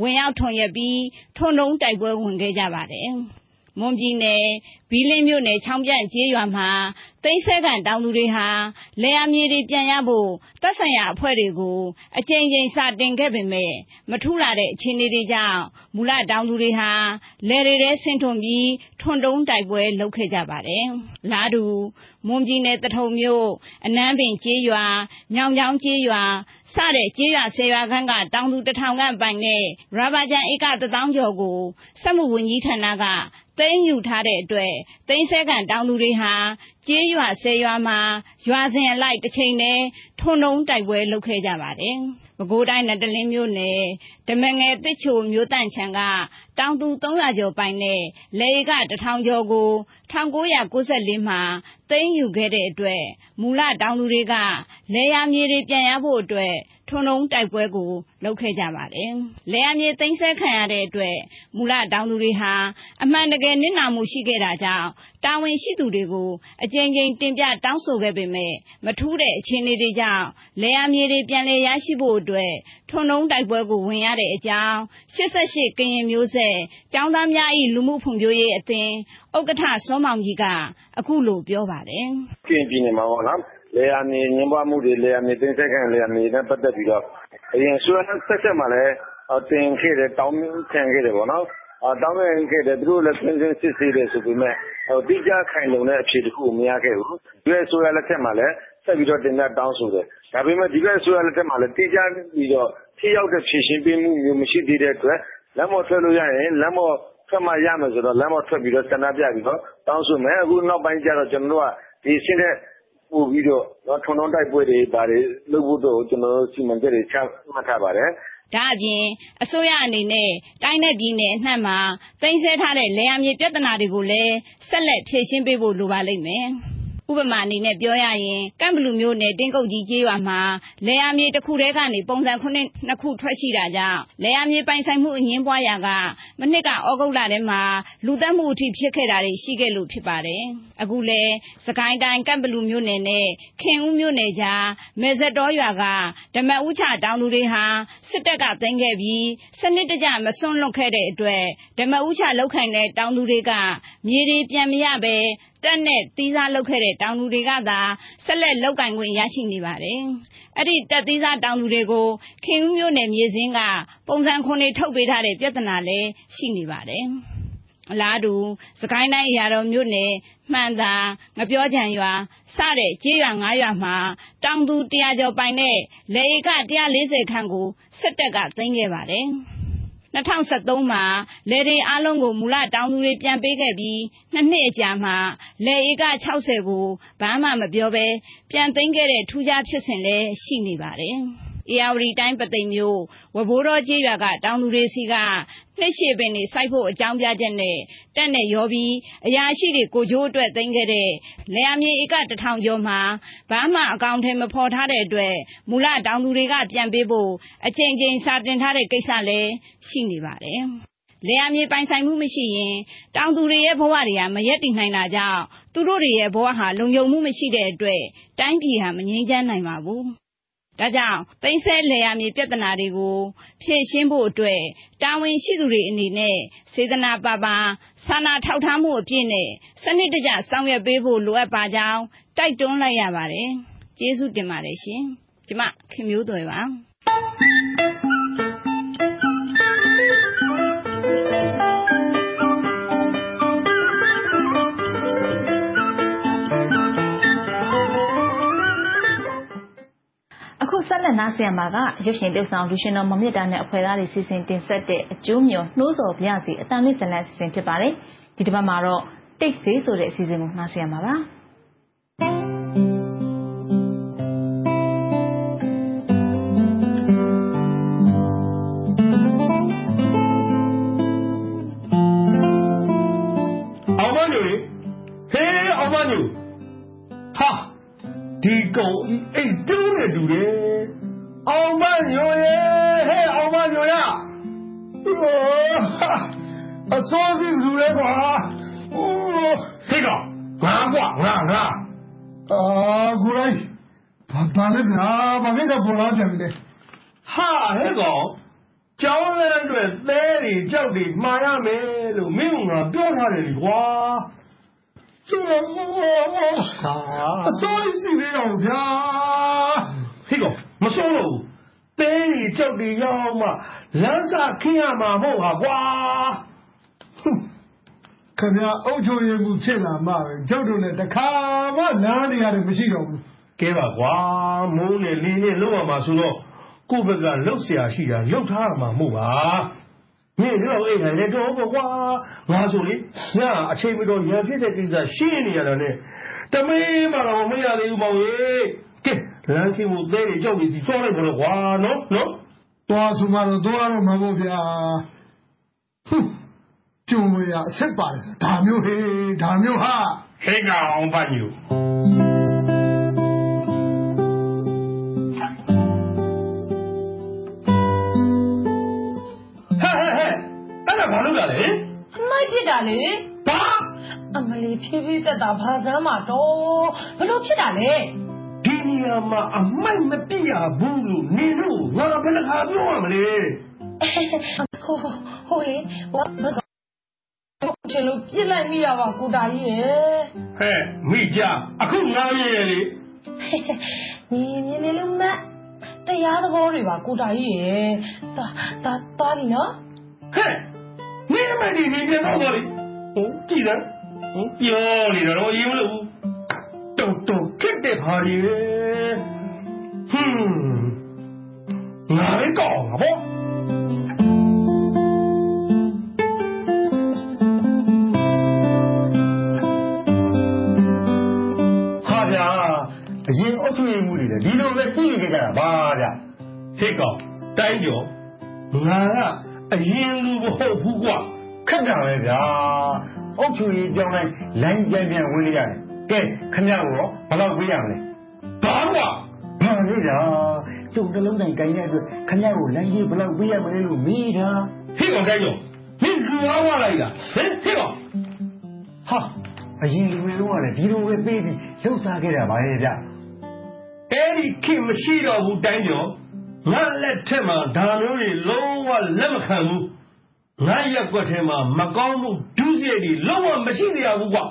ဝင်ရောက်ထွန်ရက်ပြီးထုံနှုံးတိုက်ပွဲဝင်ခဲ့ကြပါတယ်မွန်ပြည်နယ်ဘီလင်းမြို့နယ်ချောင်းပြန့်ကျေးရွာမှာတိုင်းဆဲကန်တောင်သူတွေဟာလေယာဉ်မြေတွေပြန်ရဖို့သက်ဆိုင်ရာအဖွဲ့တွေကိုအချိန်ချင်းစတင်ခဲ့ပေမဲ့မထူလာတဲ့အခြေအနေတွေကြောင့်မူလတောင်သူတွေဟာလယ်တွေထဲဆင်းထွန်ပြီးထွန်တုံးတိုက်ပွဲလုပ်ခဲ့ကြပါတယ်။လာတူမွန်ပြည်နယ်တထုံမြို့အနန်းပင်ကျေးရွာညောင်ချောင်းကျေးရွာစတဲ့ကျေးရွာ10ရွာခန့်ကတောင်သူ 1000 ခန့်ပိုင်တဲ့ရာဘာကျန်ဧက 1000 ကျော်ကိုစက်မှုဝန်ကြီးဌာနကသိမ်းယူထားတဲ့အတွက်တိုင်းဆဲကန်တောင်သူတွေဟာကျေးရွာ10ရွာမှာရွာစဉ်အလိုက်တစ်ချိန်တည်းထုံနှုံးတိုက်ပွဲလုပ်ခဲ့ကြပါတယ်။ပဲခူးတိုင်းနတလင်းမြို့နယ်ဓမငယ်တစ်ချိုမြို့တန့်ချံကတောင်သူ300ကျော်ပိုင်တဲ့လေက 1000 ကျော်ကို1994မှာသိမ်းယူခဲ့တဲ့အတွက်မူလတောင်သူတွေကလေယာမြေတွေပြန်ရဖို့အတွက်ထုံနှုံးတိုက်ပွဲကိုလုပ်ခဲ့ကြပါတယ်။လေယာမြေသိမ်းဆဲခံရတဲ့အတွက်မူလတောင်သူတွေဟာအမှန်တကယ်နစ်နာမှုရှိခဲ့တာကြောင့်တာဝန်ရှိသူတွေကိုအကြိမ်ကြိမ်တင်ပြတောင်းဆိုခဲ့ပေမဲ့မထူးတဲ့အခြေအနေတွေကြောင့်လေယာမြေတွေပြန်လည်ရရှိဖို့အတွက်ထုံနှုံးတိုက်ပွဲကိုဝင်ရတဲ့အကြောင်း88ကရင်မျိုးဆက်ကျောင်းသားများ၏လူမှုဖွံ့ဖြိုးရေးအသင်းဥက္ကဋ္ဌစောမောင်ကြီးကအခုလိုပြောပါတယ်။ကရင်ပြည်နယ်မှာပေါ့နော်လေယာဉ်ညှဉ်းပန်းမှုတွေလေယာဉ်တွေသိမ်းဆည်းခံလေယာဉ်တွေနဲ့ပတ်သက်ပြီးတော့အရင်ဆွေးနွေးဆက်ချက်မှာလည်းတင်ခဲ့တယ်တောင်းခံခဲ့တယ်ပေါ့နော်တောင်းခံခဲ့တယ်သူတို့လည်းပြင်ဆင်စစ်ဆေးတယ်ဆိုပေမဲ့တိကျခိုင်လုံတဲ့အဖြေတစ်ခုမရခဲ့ဘူးဒီလိုဆွေးနွေးလက်ချက်မှာလည်းဆက်ပြီးတော့တင်ပြတောင်းဆိုတယ်ဒါပေမဲ့ဒီလိုဆွေးနွေးလက်ချက်မှာလည်းတိကျပြီးတော့ထိရောက်တဲ့ဖြေရှင်းပေးမှုမျိုးမရှိသေးတဲ့အတွက်လမ်းမထွက်လို့ရရင်လမ်းမထွက်မှရမယ်ဆိုတော့လမ်းမထွက်ပြီးတော့ဆန္ဒပြပြီးတော့တောင်းဆိုမယ်အခုနောက်ပိုင်းကျတော့ကျွန်တော်တို့ကဒီရှင်းတဲ့ Well, we do not turn on that way, but look what the these are located down to the Gaza, select Logan with Yashini Valley. Edit that these are down to the go, King Munim Yazinga, Ponsan Kone Tobitare, Jatanale, Shini Valley. Ladu, Sakaina Yaro Mune, Manda, Mabiojanua, Sare, Jiang Ayama, down to Diajo Bine, Leiga, Dia Lise Kangu, Setega, Thingy Valley. Satoma, Lady Alongo Mula down to Lipian Baby, Nane Jama, Leiga Chausebu, Bama Mabiobe, Pian Tengere, Tuja Chesele, Shinibare. Every time but they knew, Waburo Jiaga down to the cigar, Neshibeni, Saipo, Jambia Jene, Dane Yobi, Yashiri, Gojo to Tengere, Leami Iga the town Yoma, Bama account him a port Haredwe, Mula down to Rigat Jambibo, a change in Sergeant Hare Kesale, Shinibare. Leami Pansai Mumishi, down to the Epoaria, Mayetin Naja, Tururi Eboha, Lungo Mumishi de Dre, Tankiam, Ninjan Naimabu. Dajao, they said Leami Petanarigo, Peshimbo Dre, Down in Siduri in the Ne, Sidana Baba, Sana Tautamo Pine, Sunny Daja, somewhere Bebo, Lua Bajao, Taitona Yavare, Jesu de Mareshi, Jima, Kimudoeva. Nasiamaga, Jushin Dosan, Luciano Momedan, a Pedali season in Sete, Junior, Nozo, Bianzi, a Tanis and Last Saint Barre, Didamaro, takes this or the season of Nasiamaga. Amanu, hey, Amanu, ha, Digo, eight, do it. Oh man, yo yeah, hey, oh man, yo yeah. Oh, a soldier who ever, oh, figure, grandma. Ah, great. Pantana, Pavita Polajan. Ha, here go. John Landry, Larry, Jelly, Miami, Lumina, don't have any war. A soldier, here go. Masolo, Bay, Jody Yama, Lanza Kiama Moa. Kanya Ojo Mutila, Mari, Jodun, the car, one, Nani, and Visino. Gava, Wa, Moon, and Lini, Loma Masulo, Kubaga, Lucia, Shia, Lotama, Mua. Nero, eh, let over Wa, Masuli, now, a chamber on your visit is a shiny other name. The name of Mia, Lanky would lay a job with the story for a while, no? Tosumar Dora Mavia Jumia, Separs, Tamu, Tamuha, hang on by you. Hey, I don't know, eh? My dear darling, bah! I'm a little bit at the Mamma Pia, Boo, Nino, what a better have normally. Oh, what you look like me? Our good idea. Hey, me, ja, I couldn't know really. The other boy, what good idea. That body, no? Hey, nobody needs nobody. Oh, dear. Oh, dear, don't get the party. Now we go. Haya, ကြည့်နေကြတာဘာဗျထိတ်ကောင်တိုင်းကျော်ငါကအရင်လူမဟုတ်ဘူးကွာခက်တာပဲဗျာအုတ်ချူကြီးကြောင်းတိုင်းလိုင်းပြန်ပြန်ဝင်လိုက်ရတယ်ကဲခဏတော့ဘယ်လောက်ပေးရမလဲဘာကွာဘာလဲဗျာသူ့နှလုံးတိုင်းကိုင်းတဲ့အတွက်ခဏကိုလိုင်းကြီးဘယ်လောက်ပေးရမလဲလို့မိတာထိတ်ကောင်တိုင်းကျော်မင်းကဝါဝါလိုက်တာဟဲ့ထိတ်ကောင်ဟာအရင်လူတွေလုံးကလည်းဒီလိုပဲပေးပြီးလှုပ်ရှားခဲ့တာပါရဲ့ဗျအဲ့ဒီခင်မရှိတော့ဘူးတိုင်းကျော်ငါလက်ထက်မှာဒါမျိုးတွေလုံးဝလက်မခံဘူးငါရက်ကွက်ထဲမှာမကောင်းမှုဒုစရိုက်တွေလုံးဝမရှိနေရဘူးကွာ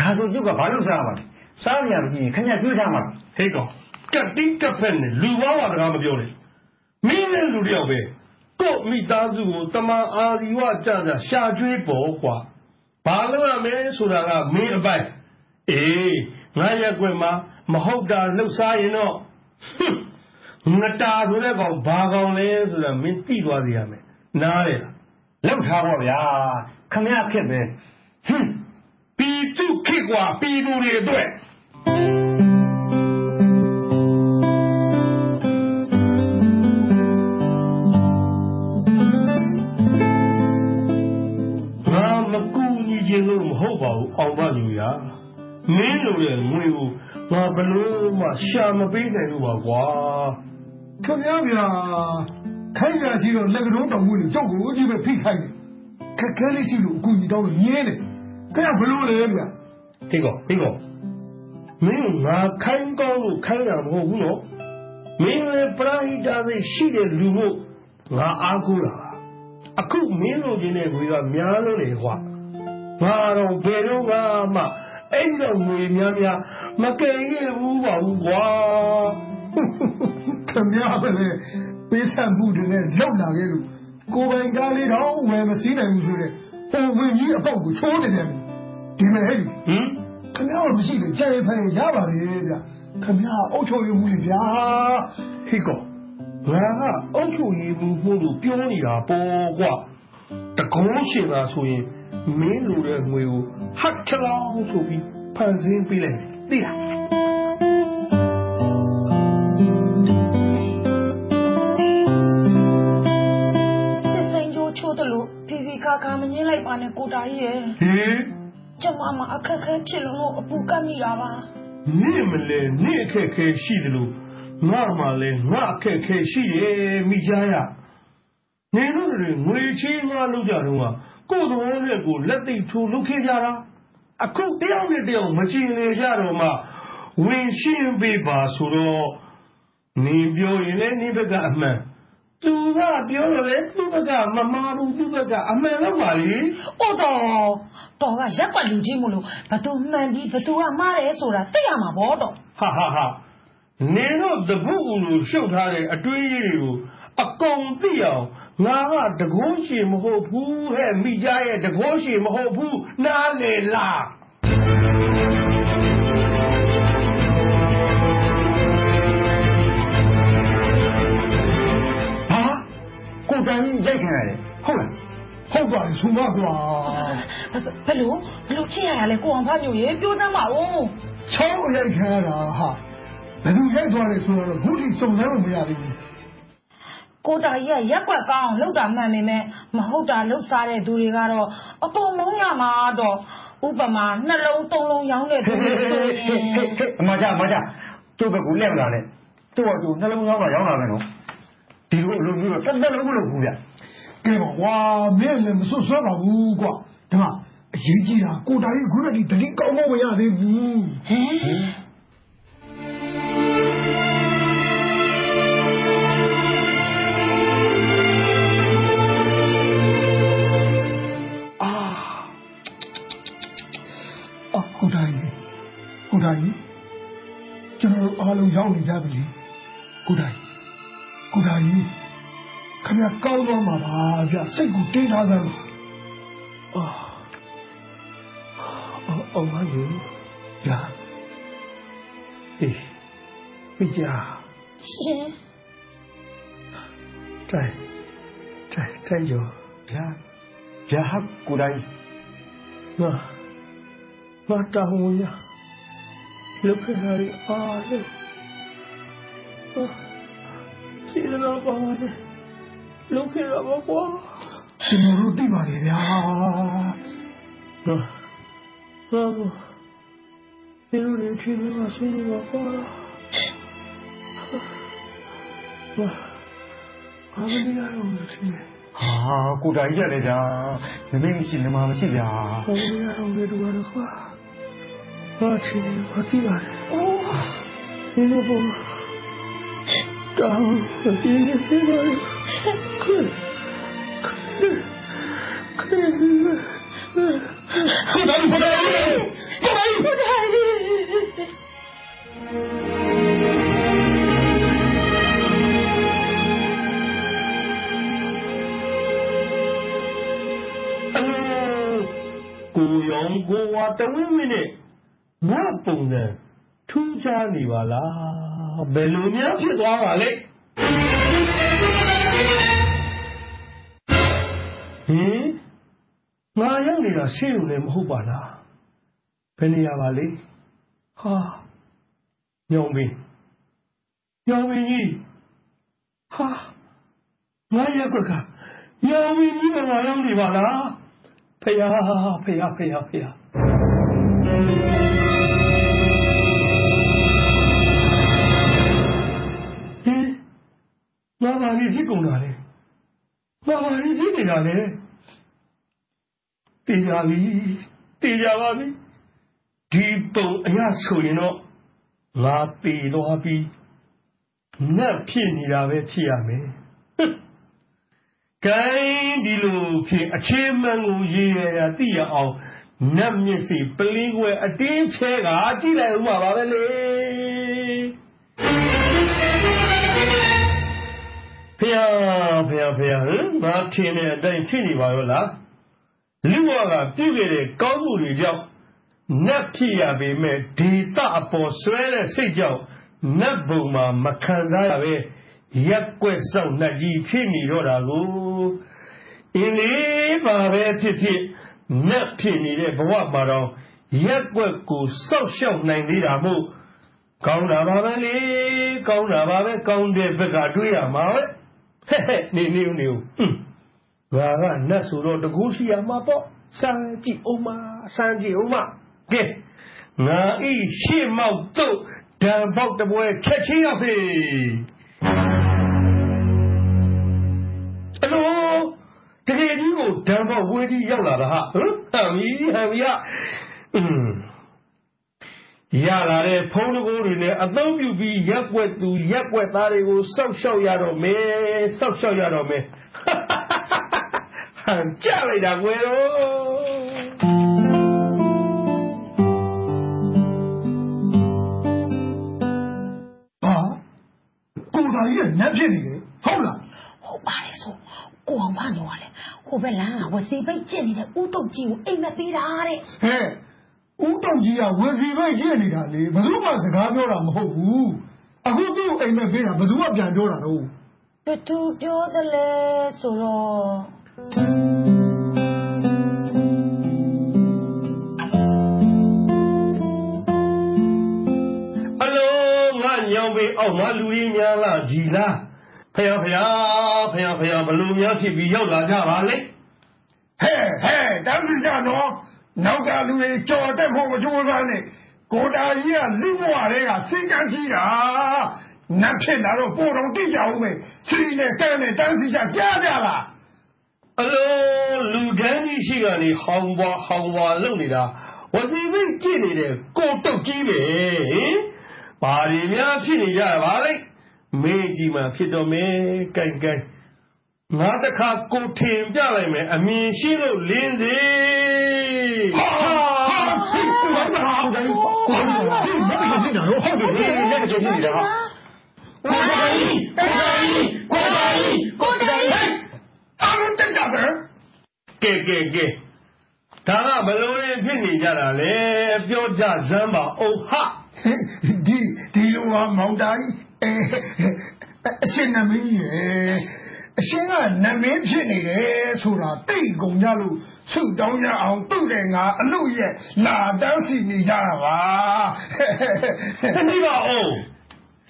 ဒါဆိုသူကဘာလို့စားရမှာလဲစားရမှာကြီးခင်ဗျတွေးထားမှာဟဲ့ကောင်ကတ်တိကဖက်နဲ့လူဘာဝတကားမပြောနဲ့မင်းနဲ့လူတယောက်ပဲကို့မိသားစုကိုတမန်အာဇီဝကြကြရှာကျွေးပေါ်ကွာဘာလို့လဲဆိုတာကမင်းအပိုင်အေးငါရက်ကွက်မှာမဟုတ်တာလှုပ်ရှားရင်တော့ငတာဆိုတဲ့ကောင်ဘာကောင်လဲဆိုတာမင်းသိသွားစေရမယ်နားလေလားလောက်ထားပါဗျာခမရခက်ပဲပီတုခက်ကွာပီလူတွေအတွက်ငါမကူညီခြင်းလို့မဟုတ်ပါဘူးအောင်ပါလူရမင်းတို့ရဲ့ငွေကိုငါဘလို့မှရှာမပေးနိုင်လို့ပါကွာခမရဗျာခိုင်ကြရှိတော့လက်ကတော့တောင်ဝင်ကြောက်ကိုကြီးပဲဖိခိုင်းတယ်ခက်ခဲလေးရှိလို့အကူကြီးတောင်းလို့ညင်းတယ်ကဲဘလို့လဲဗျာဒီကောမင်းငါခိုင်းကောင်းလို့ခိုင်းတာမဟုတ်ဘူးနော်မင်းလည်းပရာဟိတာသိရှိတဲ့လူမို့ငါအားကိုးတာအခုမင်းလိုချင်တဲ့ငွေကများလို့လေကွာဘာတော့ဘယ်တော့မှအဲ့လိုငွေများများမကယ်ခဲ့ဘူးပါဘူးကွာခင်ဗျားပဲပေးဆက်မှုတွေနဲ့လောက်လာခဲ့လို့ကိုပိုင်ကားလေးတော့ဝယ်မစည်းနိုင်ဘူးဆိုတဲ့ပုံဝင်ကြီးအပေါက်ကိုချိုးနေတယ်ဒီမဲ့ဟဲ့ခင်ဗျားတို့မရှိလို့ကြိုက်ရဖန်ရပါလေဗျာခင်ဗျားအုတ်ချုပ်ရမှုလေဗျာဟိကောဘာကအုတ်ချုပ်ရမှုလို့ပြောနေတာပေါ့ကွာတကုံးရှင်သာဆိုရင်မင်းလိုတဲ့ငွေကိုဟတ်ချလောင်းဆိုပြီးဖန်ဆင်းပေးလိုက်သိလားခါခါမငင်းလိုက်ပါနဲ့ကိုတာကြီးရဲ့ဟင်ကျမမှာအခက်ခဲဖြစ်လို့အပူကပ်မိတာပါနေမလဲနေအခက်ခဲရှိတယ်လို့ငါမှလည်းငါအခက်ခဲရှိရဲ့မိကြရနေလို့တွေငွေချေးမှလုပ်ကြတော့ကိုယ်တော်နဲ့ကိုလက်သိထူလုပ်ခဲ့ကြတာအခုတယောက်နဲ့တယောက်မချင်လေကြတော့မှဝင်ရှင်းပေးပါဆိုတော့နေပြောရင်လည်းနေဘက်ကအမှန်သူကပြောလို့လေသူကမမာဘူးသူကအမှန်တော့ပါလေ။အော်တော်ကရက်ကွက်လူကြီးမလို့ဘသူမှန်ပြီးဘသူကမှားတယ်ဆိုတာသိရမှာပေါ့တော့။ဟာနင်တို့တပုတ်ဦးလိုရှုပ်ထားတဲ့အတွေးကြီးတွေကိုအကုန်သိအောင်ငါကတကုံးရှင်မဟုတ်ဘူးဟဲ့မိကြရဲ့တကုံးရှင်မဟုတ်ဘူးနားလေလား။တန်းရိုက်ခံရတယ်ဟုတ်လားဟုတ်ပါပြီဆိုမကွာဘယ်လိုကြည့်ရတာလဲကိုအောင်ဖားမျိုးရေပြောတမ်းပါဦးချောင်းရိုက်ခံရတာဟာဘယ်သူရိုက်သွားလဲဆိုတော့ခုထိစုံစမ်းလို့မရဘူးကိုတာကြီးကရက်ကွက်ကောင်းလှုပ်တာမှန်ပေမဲ့မဟုတ်တာလှုပ်စားတဲ့သူတွေကတော့အပေါ်မုန်းရမှာတော့ဥပမာနှလုံးသုံးလုံးရောင်းတဲ့သူတွေဆိုရင်အမကြသူ့ဘက်ကိုလက်မလာနဲ့သူ့ဟာသူ့နှလုံးရောင်းတာရောင်းလာမယ်နော်ဒီလိုလုံးမျိုးတက်တက်လုံးမလို့ဘူးဗျ။ကဲပါကွာမင်းလည်းမစွတ်စွဲပါဘူးကွာ။ဒါမှအရေးကြီးတာကိုတာကြီးခုနကတတိကောင်းတော့မရသေးဘူး။ဟင်။ကိုတာကြီးကျွန်တော်အားလုံးရောက်နေကြပြီလေ။ကိုတာကြီးခင်ဗျာကောင်းတော့မှာပါဗျာစိတ်ကိုတင်းထားတယ်အော်မကြီးဗျာအေးမိကြရှင်တိုင်းကျော်ဗျာဟာကိုတာကြီးမတော်ဘူးဗျာလူခရီးအားလို့ Sinuruti Maria. Bravo.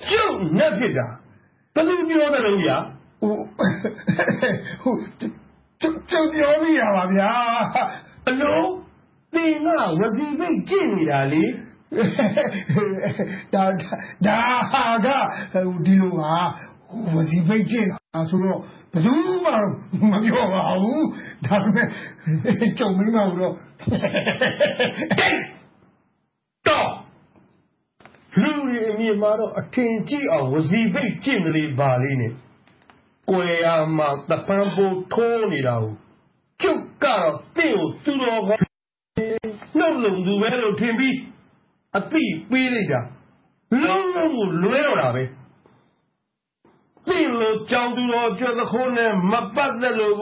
You never did that. Believe me, Hello? They now was even Jimmy was he making us know? But you are Mario, darling, told me now. Flew me a model a tingy or was he making the balline? Where am I the pample torn it out? Took out still too long. No, no, well, Timmy. A three, we did that. No, Little John Duro, John Horner, my battle,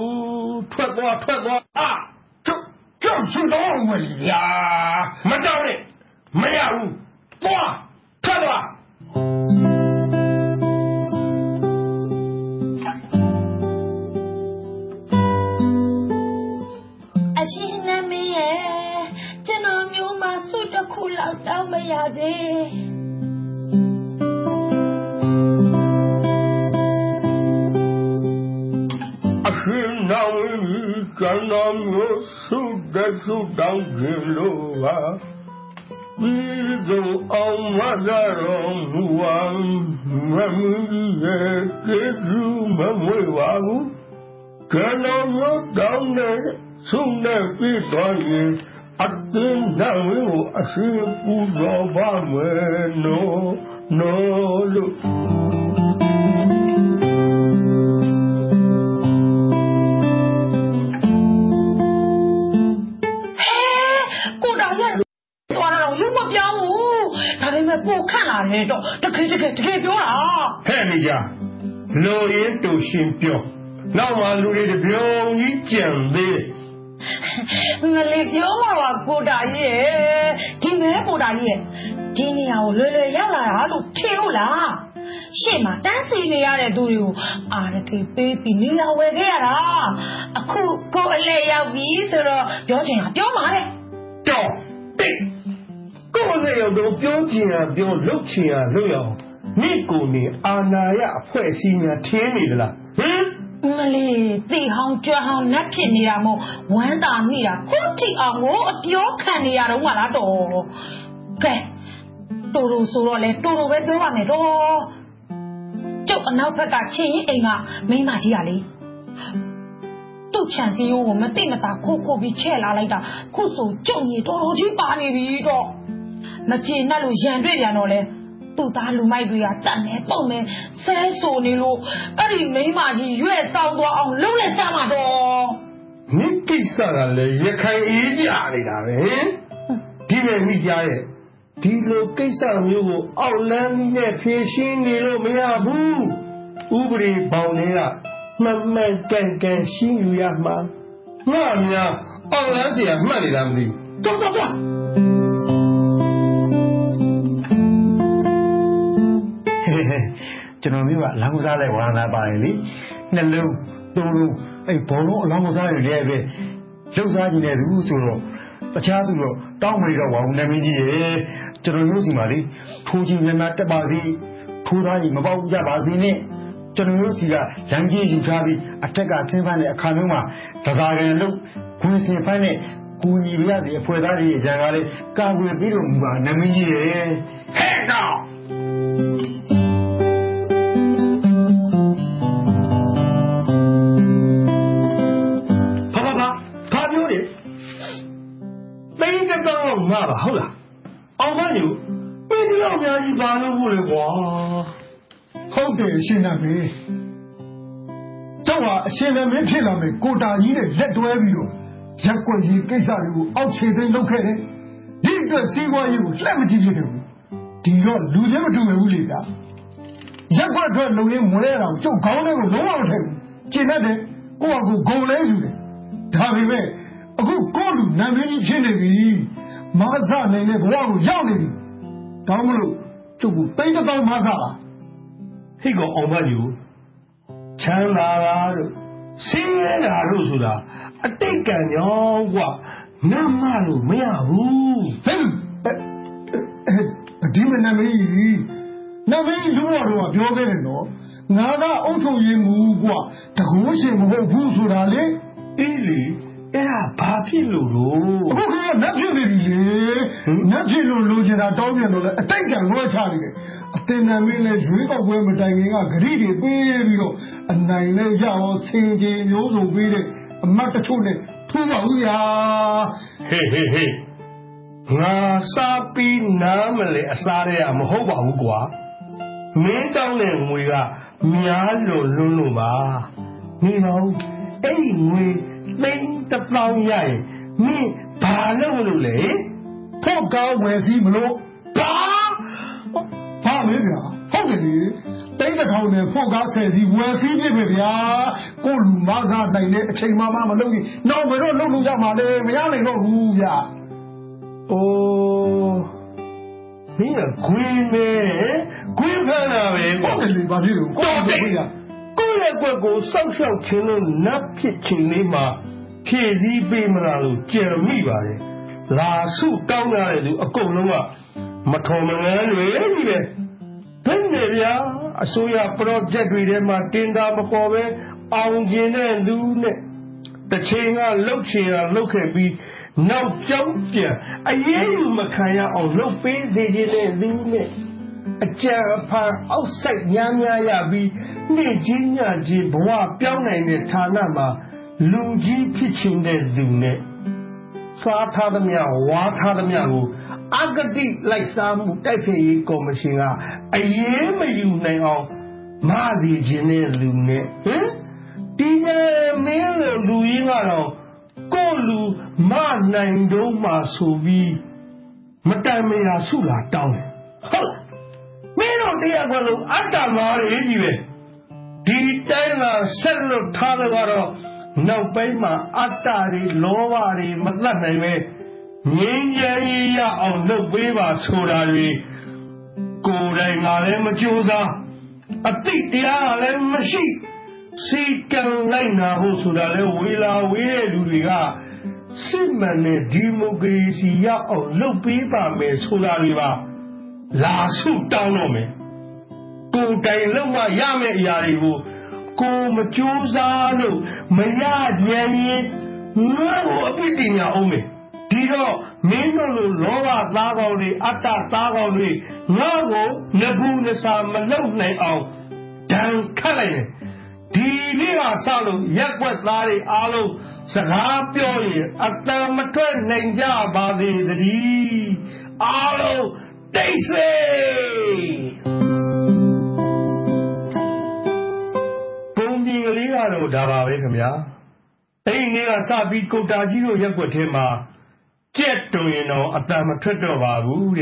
Now we do a job, no. Nada also you move what the who yeah, Papi Lulu. Oh, yeah, naturally, and I don't know. I think I'm going to tell you. I think I really drink of women dying a greedy baby. And I lay out singing, you also read it. A matachune, Puma. Hey. Na Sapi Namele Asare Amhoba Ugua. Me down and we are Mialo Luluba. You know, anyway. Then the flower yay, me, Palole, talk out with him, look, Pamela, Hogany, take the home and poke out says he was in the yard, go to Maza, they take my mamma, no, we don't know who that mother, we only know who ya. Oh, me a queen, eh? Queen, eh? But you, go there. Go social channel, not kitchen lima, KZ Bimala, Jeremy by La Soup down at a Konoma, Matoma, then there I saw your project with them, Martin Dabakove, Aungin and Lune. The chain are looking and look at me. No joke here. I am Makaya on no face in Lune. A chair outside Yanya Yabi, Nijinia Jiboa, Pione, Tanama, Luji pitching the Zune. Satamia, Watamia, Agadi like some Tafe Commissioner. I am a unit of Mazi Gene Lune. Dear Miller Luinaro, Golu, Man Nando Masuvi, Matamea Sula down. They are going to Detail several Talavaro, no payment, Atari, Lowari, Mataname, Ninja of the Biva Sudari, Golden Alem Josa, a Titi Alem Mashi, see Carolina Hosudale, Willa, Willa, Simone, Democracia of the Biva Sudariva, La Sudanome. Go Dailoma Yame Yaribu, go Majuzano, Maya Yami, no bidding Yaome. Tiro, Mino, Lola, Lavori, Atta Lavori, Lago, Nabuna Sam, Malone, O, Dan Kale, Divina Salo, Yakwat Lari, Alo, Sarapioli, Atta Matan, Nanja, Badi, the Alo, they say. Davavia. Ain't near a Sabi Kotaju Yakotema. Jet to you know a time a tread of our wood.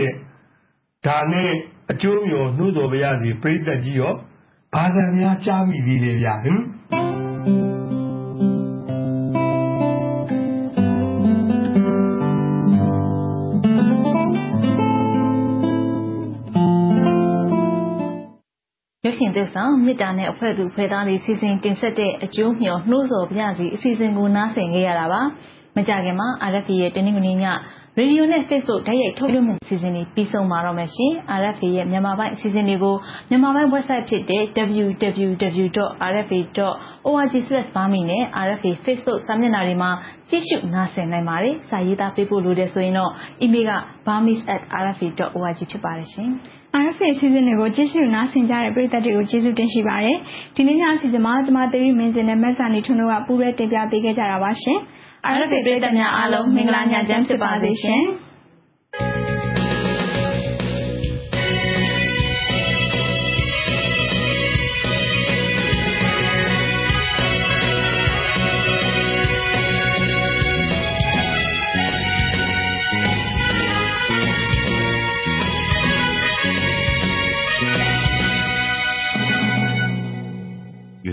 Tane, a junior, Nudovia, the prayed the Gio, Padania Chami Vidia. This arm, Midane, a Pedu Pedani season, Tinsete, a junior, Nuzo, Piazzi, season Gunasing, Yarava, Majagama, Arafi, Tenunia, Radio Net Facebook, Tay, Toluman season, Piso Maromeshi, Arafi, Yamava season, Yamava website today, www.rfa.org, Famine, Arafi, Facebook, Saminarima, Tishu Nasen, Mari, Sayida People Ludesuino, Ibiga, Bamis at rfa.org to Parishing. RFA season ago, Jesus Nasin Jarabri that you Jesus Shibare, Tininas is a Mars Materi means in a Messani to know a Pure Tibia Big Jaravashin, RFA Bretania Alo, Minglania James Bazation. You